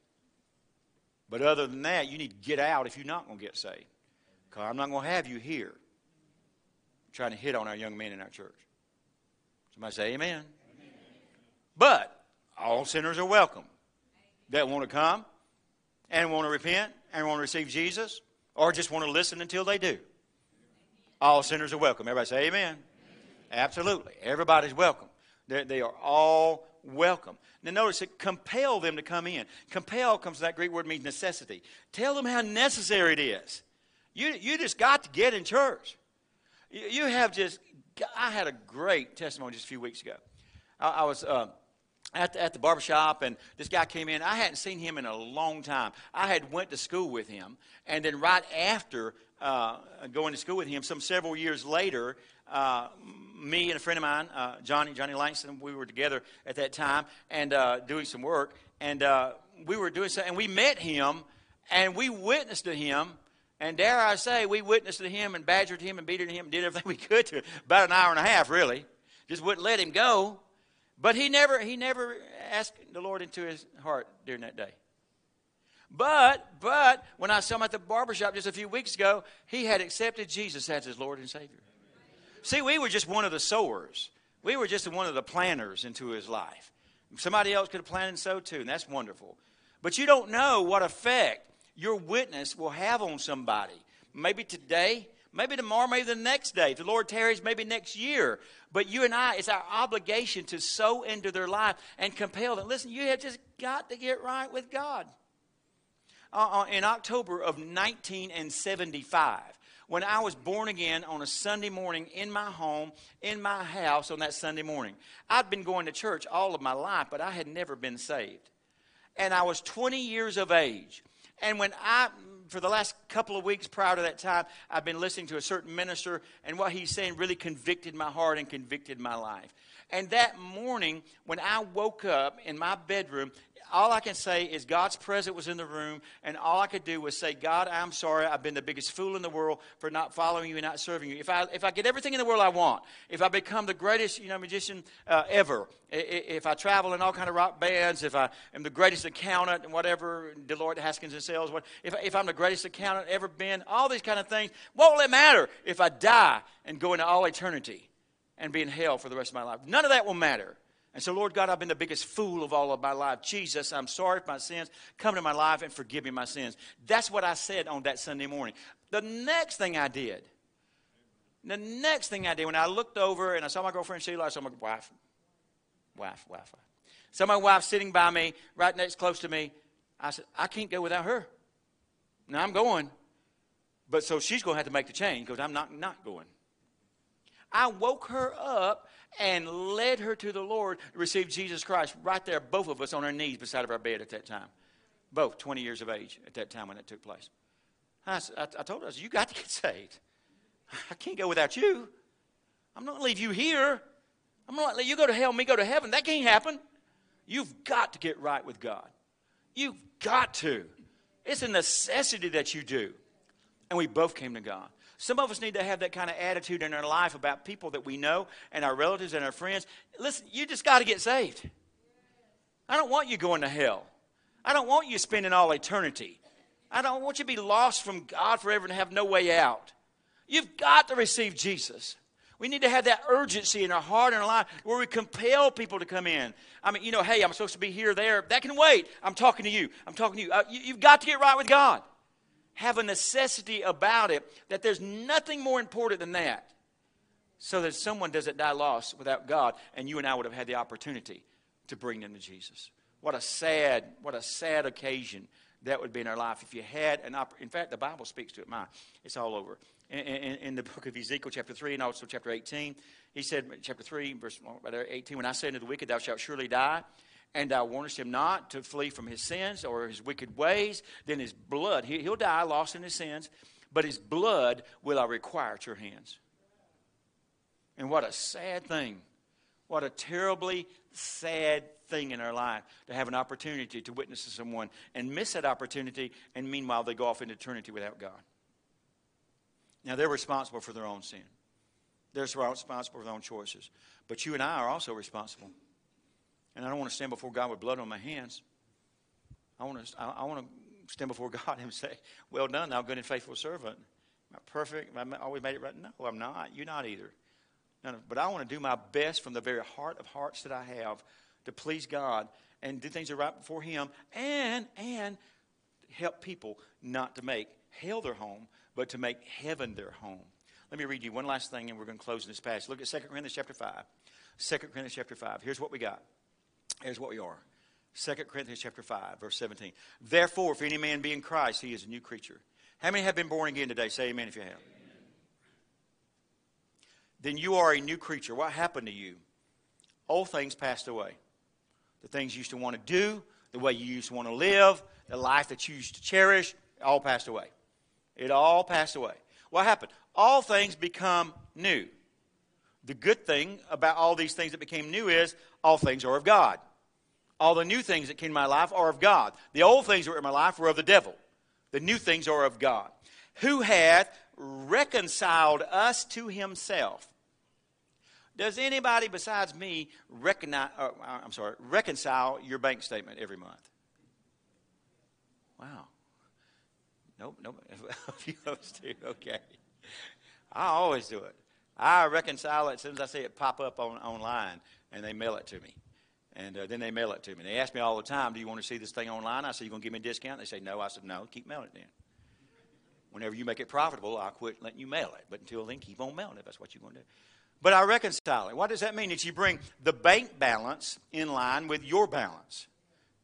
But other than that, you need to get out if you're not going to get saved. Because I'm not going to have you here trying to hit on our young men in our church. Somebody say amen. Amen. But all sinners are welcome that want to come and want to repent and want to receive Jesus or just want to listen until they do. All sinners are welcome. Everybody say amen. Amen. Absolutely. Everybody's welcome. They're, they are all welcome. Now notice it, compel them to come in. Compel comes from that Greek word, means necessity. Tell them how necessary it is. You, you just got to get in church. You, you have just, I had a great testimony just a few weeks ago. I, I was uh, at, the, at the barbershop, and this guy came in. I hadn't seen him in a long time. I had went to school with him, and then right after uh, going to school with him, some several years later, Uh, me and a friend of mine, uh, Johnny, Johnny Langston, we were together at that time and uh, doing some work. And uh, we were doing something, and we met him, and we witnessed to him. And dare I say, we witnessed to him and badgered him and beat him and did everything we could to about an hour and a half, really. Just wouldn't let him go. But he never, he never asked the Lord into his heart during that day. But, but, when I saw him at the barbershop just a few weeks ago, he had accepted Jesus as his Lord and Savior. See, we were just one of the sowers. We were just one of the planters into his life. Somebody else could have planted and sowed too, and that's wonderful. But you don't know what effect your witness will have on somebody. Maybe today, maybe tomorrow, maybe the next day. If the Lord tarries, maybe next year. But you and I, it's our obligation to sow into their life and compel them. Listen, you have just got to get right with God. Uh, in October of nineteen seventy-five, when I was born again on a Sunday morning in my home, in my house on that Sunday morning. I'd been going to church all of my life, but I had never been saved. And I was twenty years of age. And when I, for the last couple of weeks prior to that time, I've been listening to a certain minister, and what he's saying really convicted my heart and convicted my life. And that morning, when I woke up in my bedroom, all I can say is God's presence was in the room, and all I could do was say, God, I'm sorry. I've been the biggest fool in the world for not following you and not serving you. If I if I get everything in the world I want, if I become the greatest you know magician uh, ever, if I travel in all kind of rock bands, if I am the greatest accountant and whatever, Deloitte, Haskins and Sales, what, if, if I'm the greatest accountant ever been, all these kind of things, won't it matter if I die and go into all eternity and be in hell for the rest of my life? None of that will matter. And so, Lord God, I've been the biggest fool of all of my life. Jesus, I'm sorry for my sins. Come to my life and forgive me my sins. That's what I said on that Sunday morning. The next thing I did, the next thing I did, when I looked over and I saw my girlfriend Sheila, I saw my wife, wife, wife, wife. saw my wife sitting by me, right next, close to me. I said, I can't go without her. Now, I'm going. But so she's going to have to make the change because I'm not, not going. I woke her up and led her to the Lord to receive Jesus Christ right there, both of us on our knees beside of our bed at that time. Both twenty years of age at that time when that took place. I, I, I told her, I said, you got to get saved. I can't go without you. I'm not going to leave you here. I'm not letting you go to hell, me go to heaven. That can't happen. You've got to get right with God. You've got to. It's a necessity that you do. And we both came to God. Some of us need to have that kind of attitude in our life about people that we know and our relatives and our friends. Listen, you just got to get saved. I don't want you going to hell. I don't want you spending all eternity. I don't want you to be lost from God forever and have no way out. You've got to receive Jesus. We need to have that urgency in our heart and our life where we compel people to come in. I mean, you know, hey, I'm supposed to be here or there. That can wait. I'm talking to you. I'm talking to you. Uh, you you've got to get right with God. Have a necessity about it that there's nothing more important than that, so that someone doesn't die lost without God, and you and I would have had the opportunity to bring them to Jesus. What a sad, what a sad occasion that would be in our life if you had an opportunity. In fact, the Bible speaks to it. My, it's all over. In, in, in the book of Ezekiel, chapter three, and also chapter eighteen, he said, chapter three, verse eighteen, when I said unto the wicked, thou shalt surely die, and thou warnest him not to flee from his sins or his wicked ways, then his blood, he, he'll die lost in his sins, but his blood will I require at your hands. And what a sad thing. What a terribly sad thing in our life to have an opportunity to witness to someone and miss that opportunity, and meanwhile they go off into eternity without God. Now, they're responsible for their own sin. They're responsible for their own choices. But you and I are also responsible. And I don't want to stand before God with blood on my hands. I want to, I want to stand before God and say, well done, thou good and faithful servant. Am I perfect? Am I always made it right? No, I'm not. You're not either. No, no. But I want to do my best from the very heart of hearts that I have to please God and do things that are right before Him, and, and help people not to make hell their home, but to make heaven their home. Let me read you one last thing, and we're going to close in this passage. Look at Second Corinthians chapter five. Second Corinthians chapter five. Here's what we got. Here's what we are. Second Corinthians chapter five, verse seventeen. Therefore, if any man be in Christ, he is a new creature. How many have been born again today? Say amen if you have. Amen. Then you are a new creature. What happened to you? Old things passed away. The things you used to want to do, the way you used to want to live, the life that you used to cherish, it all passed away. It all passed away. What happened? All things become new. The good thing about all these things that became new is all things are of God. All the new things that came in my life are of God. The old things that were in my life were of the devil. The new things are of God. Who hath reconciled us to himself? Does anybody besides me recognize, or, I'm sorry, reconcile your bank statement every month? Wow. Nope, nope. A few of us do. Okay. I always do it. I reconcile it as soon as I see it pop up on online, and they mail it to me. And uh, then they mail it to me. They ask me all the time, do you want to see this thing online? I say, you going to give me a discount? They say, no. I said, no, keep mailing it then. Whenever you make it profitable, I'll quit letting you mail it. But until then, keep on mailing it if that's what you're going to do. But I reconcile it. What does that mean? It's you bring the bank balance in line with your balance.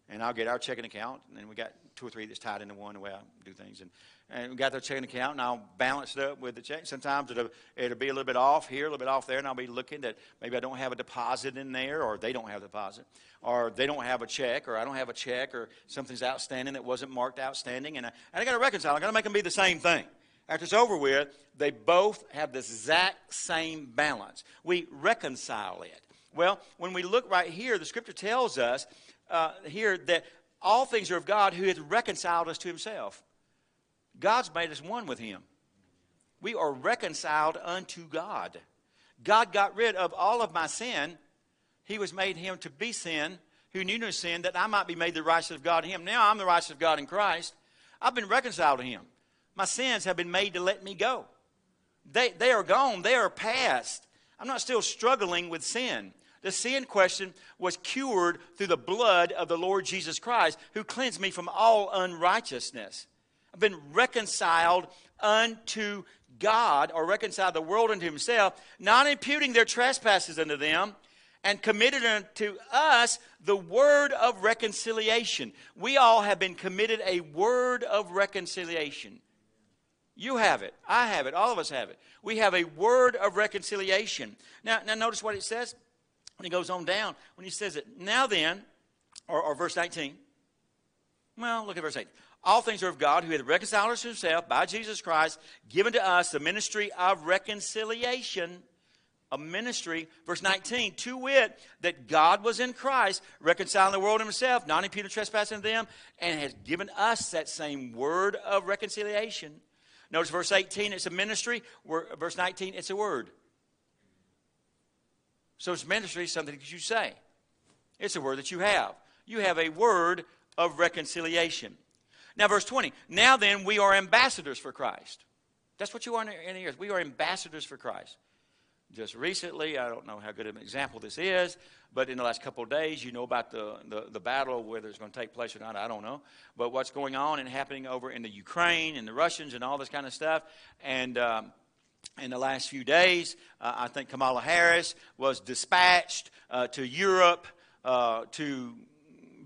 And I'll get our checking account, and then we got two or three that's tied into one, the way I do things. And, and we got their checking account, and I'll balance it up with the check. Sometimes it'll, it'll be a little bit off here, a little bit off there, and I'll be looking that maybe I don't have a deposit in there, or they don't have a deposit, or they don't have a check, or I don't have a check, or something's outstanding that wasn't marked outstanding. And I, and I got to reconcile. I got to make them be the same thing. After it's over with, they both have the exact same balance. We reconcile it. Well, when we look right here, the Scripture tells us uh, here that all things are of God, who hath reconciled us to himself. God's made us one with him. We are reconciled unto God. God got rid of all of my sin. He was made him to be sin, who knew no sin, that I might be made the righteousness of God in him. Now I'm the righteousness of God in Christ. I've been reconciled to him. My sins have been made to let me go. They, they are gone. They are past. I'm not still struggling with sin. The sin question was cured through the blood of the Lord Jesus Christ, who cleansed me from all unrighteousness. I've been reconciled unto God, or reconciled the world unto himself, not imputing their trespasses unto them, and committed unto us the word of reconciliation. We all have been committed a word of reconciliation. You have it. I have it. All of us have it. We have a word of reconciliation. Now, now notice what it says. When he goes on down, when he says it, now then, or, or verse nineteen. Well, look at verse eighteen. All things are of God, who hath reconciled us to himself by Jesus Christ, given to us the ministry of reconciliation. a ministry. Verse nineteen, to wit, that God was in Christ, reconciling the world to himself, not imputing trespass unto them, and has given us that same word of reconciliation. Notice verse eighteen, it's a ministry. Verse nineteen, it's a word. So it's ministry, something that you say. It's a word that you have. You have a word of reconciliation. Now verse twenty, now then we are ambassadors for Christ. That's what you are in the earth. We are ambassadors for Christ. Just recently, I don't know how good of an example this is, but in the last couple of days, you know about the, the, the battle, whether it's going to take place or not, I don't know. But what's going on and happening over in the Ukraine and the Russians and all this kind of stuff. And um, in the last few days, uh, I think Kamala Harris was dispatched uh, to Europe uh, to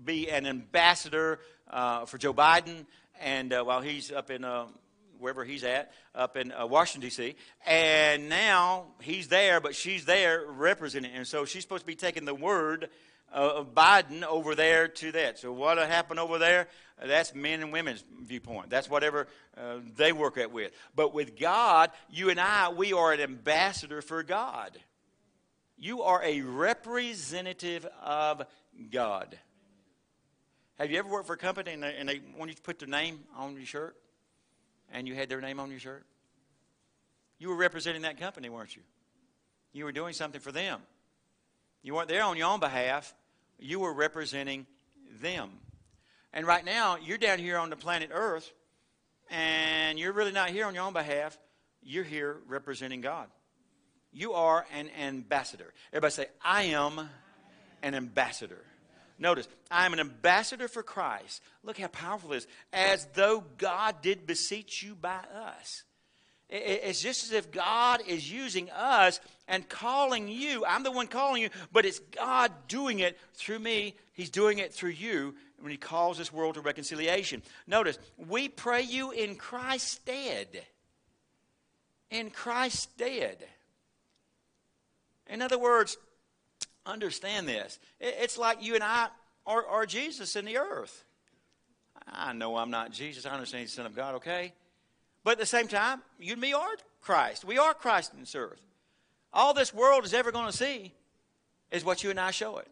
be an ambassador uh, for Joe Biden. And uh, while he's up in... Uh, wherever he's at, up in uh, Washington, D C And now he's there, but she's there representing. And so she's supposed to be taking the word uh, of Biden over there to that. So what happened over there, that's men and women's viewpoint. That's whatever uh, they work at with. But with God, you and I, we are an ambassador for God. You are a representative of God. Have you ever worked for a company and they, and they want you to put their name on your shirt? And you had their name on your shirt? You were representing that company, weren't you? You were doing something for them. You weren't there on your own behalf. You were representing them. And right now, you're down here on the planet Earth, and you're really not here on your own behalf. You're here representing God. You are an ambassador. Everybody say, I am an ambassador. Notice, I am an ambassador for Christ. Look how powerful it is. As though God did beseech you by us. It's just as if God is using us and calling you. I'm the one calling you, but it's God doing it through me. He's doing it through you when he calls this world to reconciliation. Notice, we pray you in Christ's stead. In Christ's stead. In other words, understand this. It's like you and I are, are Jesus in the earth. I know I'm not Jesus. I understand he's the Son of God, okay? But at the same time, you and me are Christ. We are Christ in this earth. All this world is ever going to see is what you and I show it.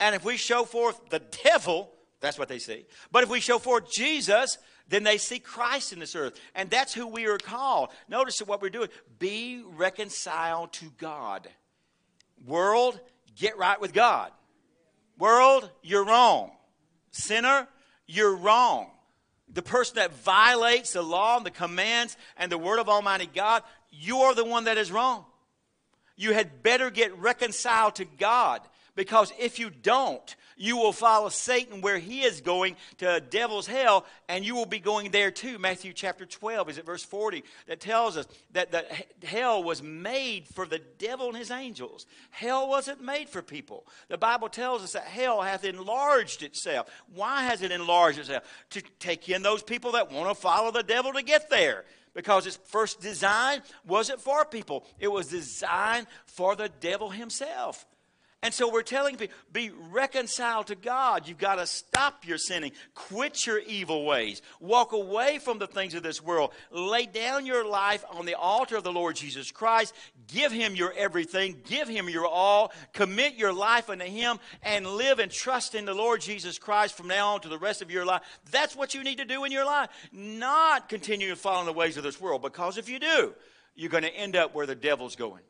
And if we show forth the devil, that's what they see. But if we show forth Jesus, then they see Christ in this earth. And that's who we are called. Notice what we're doing. Be reconciled to God. World, get right with God. World, you're wrong. Sinner, you're wrong. The person that violates the law and the commands and the word of Almighty God, you are the one that is wrong. You had better get reconciled to God, because if you don't, you will follow Satan where he is going, to devil's hell, and you will be going there too. Matthew chapter twelve, is it verse forty, that tells us that, that hell was made for the devil and his angels. Hell wasn't made for people. The Bible tells us that hell hath enlarged itself. Why has it enlarged itself? To take in those people that want to follow the devil to get there. Because its first design wasn't for people. It was designed for the devil himself. And so we're telling people, be reconciled to God. You've got to stop your sinning. Quit your evil ways. Walk away from the things of this world. Lay down your life on the altar of the Lord Jesus Christ. Give him your everything. Give him your all. Commit your life unto him and live and trust in the Lord Jesus Christ from now on to the rest of your life. That's what you need to do in your life. Not continue to follow the ways of this world. Because if you do, you're going to end up where the devil's going.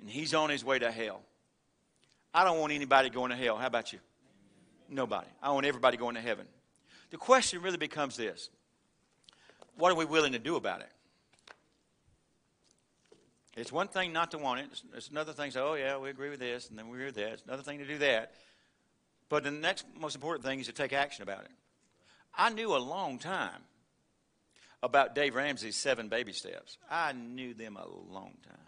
And he's on his way to hell. I don't want anybody going to hell. How about you? Nobody. I want everybody going to heaven. The question really becomes this. What are we willing to do about it? It's one thing not to want it. It's, it's another thing to say, oh, yeah, we agree with this, and then we agree with that. It's another thing to do that. But the next most important thing is to take action about it. I knew a long time about Dave Ramsey's seven baby steps. I knew them a long time.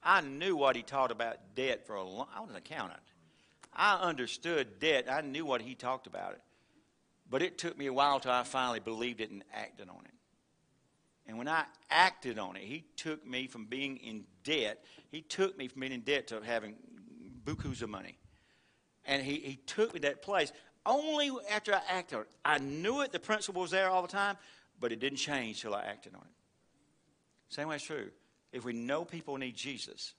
I knew what he taught about debt for a long time. I was an accountant. I understood debt. I knew what he talked about it. But it took me a while till I finally believed it and acted on it. And when I acted on it, he took me from being in debt. He took me from being in debt to having bukus of money. And he, he took me to that place only after I acted on it. I knew it. The principle was there all the time. But it didn't change till I acted on it. Same way it's true. If we know people need Jesus,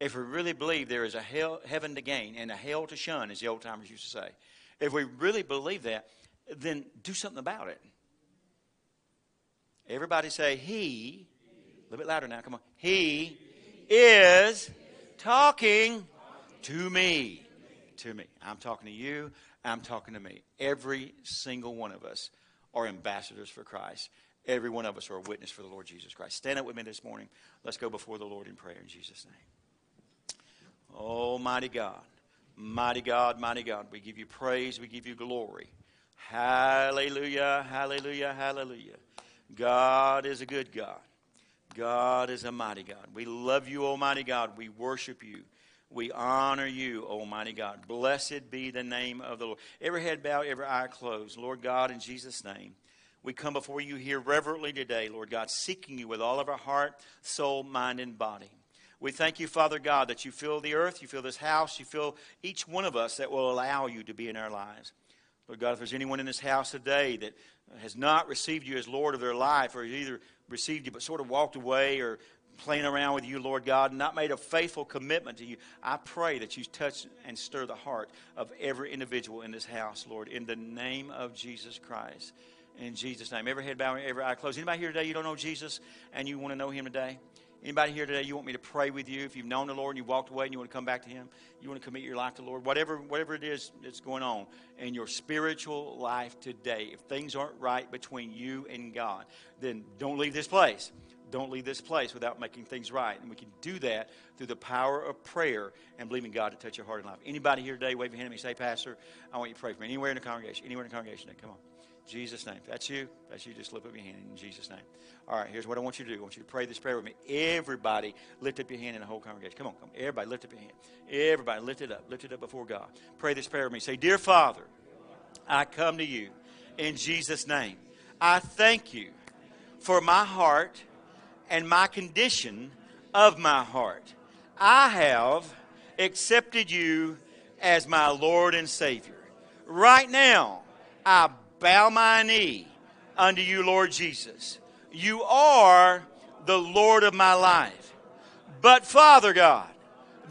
If we really believe there is a hell, heaven to gain and a hell to shun, as the old timers used to say, if we really believe that, then do something about it. Everybody say, he, a little bit louder now, come on. He is talking to me, to me. I'm talking to you, I'm talking to me. Every single one of us are ambassadors for Christ. Every one of us are a witness for the Lord Jesus Christ. Stand up with me this morning. Let's go before the Lord in prayer in Jesus' name. Almighty God, mighty God, mighty God, we give you praise, we give you glory. Hallelujah, hallelujah, hallelujah. God is a good God. God is a mighty God. We love you, Almighty God. We worship you. We honor you, Almighty God. Blessed be the name of the Lord. Every head bowed, every eye closed. Lord God, in Jesus' name, we come before you here reverently today, Lord God, seeking you with all of our heart, soul, mind, and body. We thank you, Father God, that you fill the earth, you fill this house, you fill each one of us that will allow you to be in our lives. Lord God, if there's anyone in this house today that has not received you as Lord of their life, or has either received you but sort of walked away or playing around with you, Lord God, and not made a faithful commitment to you, I pray that you touch and stir the heart of every individual in this house, Lord, in the name of Jesus Christ. In Jesus' name. Every head bowing, every eye closed. Anybody here today you don't know Jesus and you want to know him today? Anybody here today, you want me to pray with you? If you've known the Lord and you walked away and you want to come back to him, you want to commit your life to the Lord, whatever whatever it is that's going on in your spiritual life today, if things aren't right between you and God, then don't leave this place. Don't leave this place without making things right. And we can do that through the power of prayer and believing God to touch your heart and life. Anybody here today, wave your hand at me, say, Pastor, I want you to pray for me. Anywhere in the congregation, anywhere in the congregation today, come on. Jesus' name. If that's you, that's you. Just lift up your hand in Jesus' name. All right, here's what I want you to do. I want you to pray this prayer with me. Everybody lift up your hand in the whole congregation. Come on, come on. Everybody lift up your hand. Everybody lift it up. Lift it up before God. Pray this prayer with me. Say, Dear Father, I come to you in Jesus' name. I thank you for my heart and my condition of my heart. I have accepted you as my Lord and Savior. Right now, I bow my knee unto you, Lord Jesus. You are the Lord of my life. But, Father God,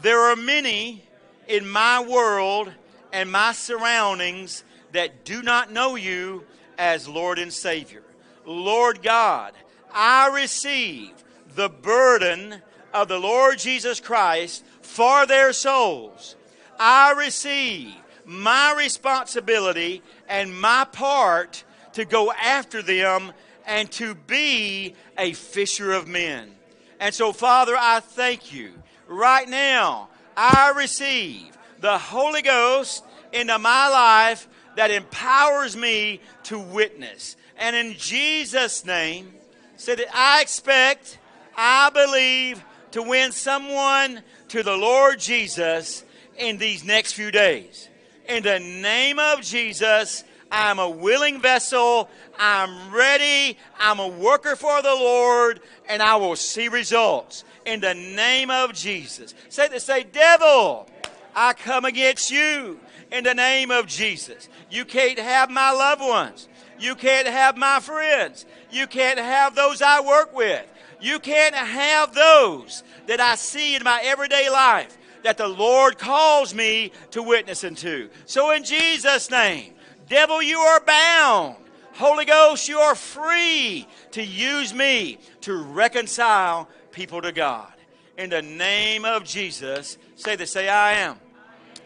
there are many in my world and my surroundings that do not know you as Lord and Savior. Lord God, I receive the burden of the Lord Jesus Christ for their souls. I receive my responsibility and my part to go after them and to be a fisher of men. And so, Father, I thank you. Right now, I receive the Holy Ghost into my life that empowers me to witness. And in Jesus' name, say that I expect, I believe, to win someone to the Lord Jesus in these next few days. In the name of Jesus, I'm a willing vessel, I'm ready, I'm a worker for the Lord, and I will see results. In the name of Jesus. Say this, say, devil, I come against you in the name of Jesus. You can't have my loved ones. You can't have my friends. You can't have those I work with. You can't have those that I see in my everyday life that the Lord calls me to witness unto. So in Jesus' name, devil, you are bound. Holy Ghost, you are free to use me to reconcile people to God. In the name of Jesus, say this, say, I am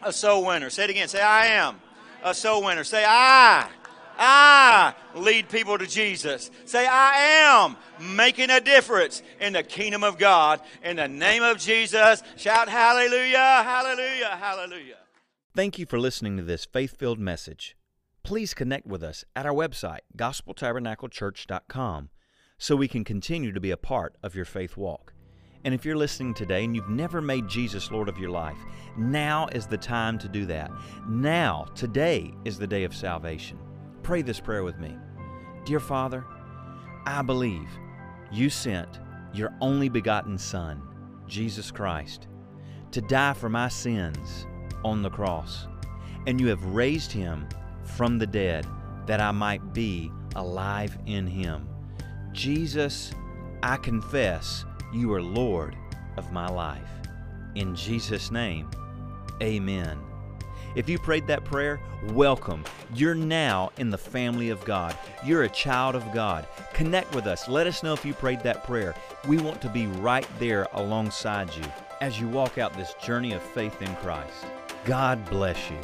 a soul winner. Say it again, say, I am a soul winner. Say, I, I lead people to Jesus. Say, I am making a difference in the kingdom of God. In the name of Jesus, shout hallelujah, hallelujah, hallelujah. Thank you for listening to this faith-filled message. Please connect with us at our website, gospel tabernacle church dot com, so we can continue to be a part of your faith walk. And if you're listening today and you've never made Jesus Lord of your life, now is the time to do that. Now, today is the day of salvation. Pray this prayer with me. Dear Father, I believe you sent your only begotten Son, Jesus Christ, to die for my sins on the cross, and you have raised him from the dead that I might be alive in him. Jesus, I confess you are Lord of my life. In Jesus' name, amen. If you prayed that prayer, welcome. You're now in the family of God. You're a child of God. Connect with us. Let us know if you prayed that prayer. We want to be right there alongside you as you walk out this journey of faith in Christ. God bless you.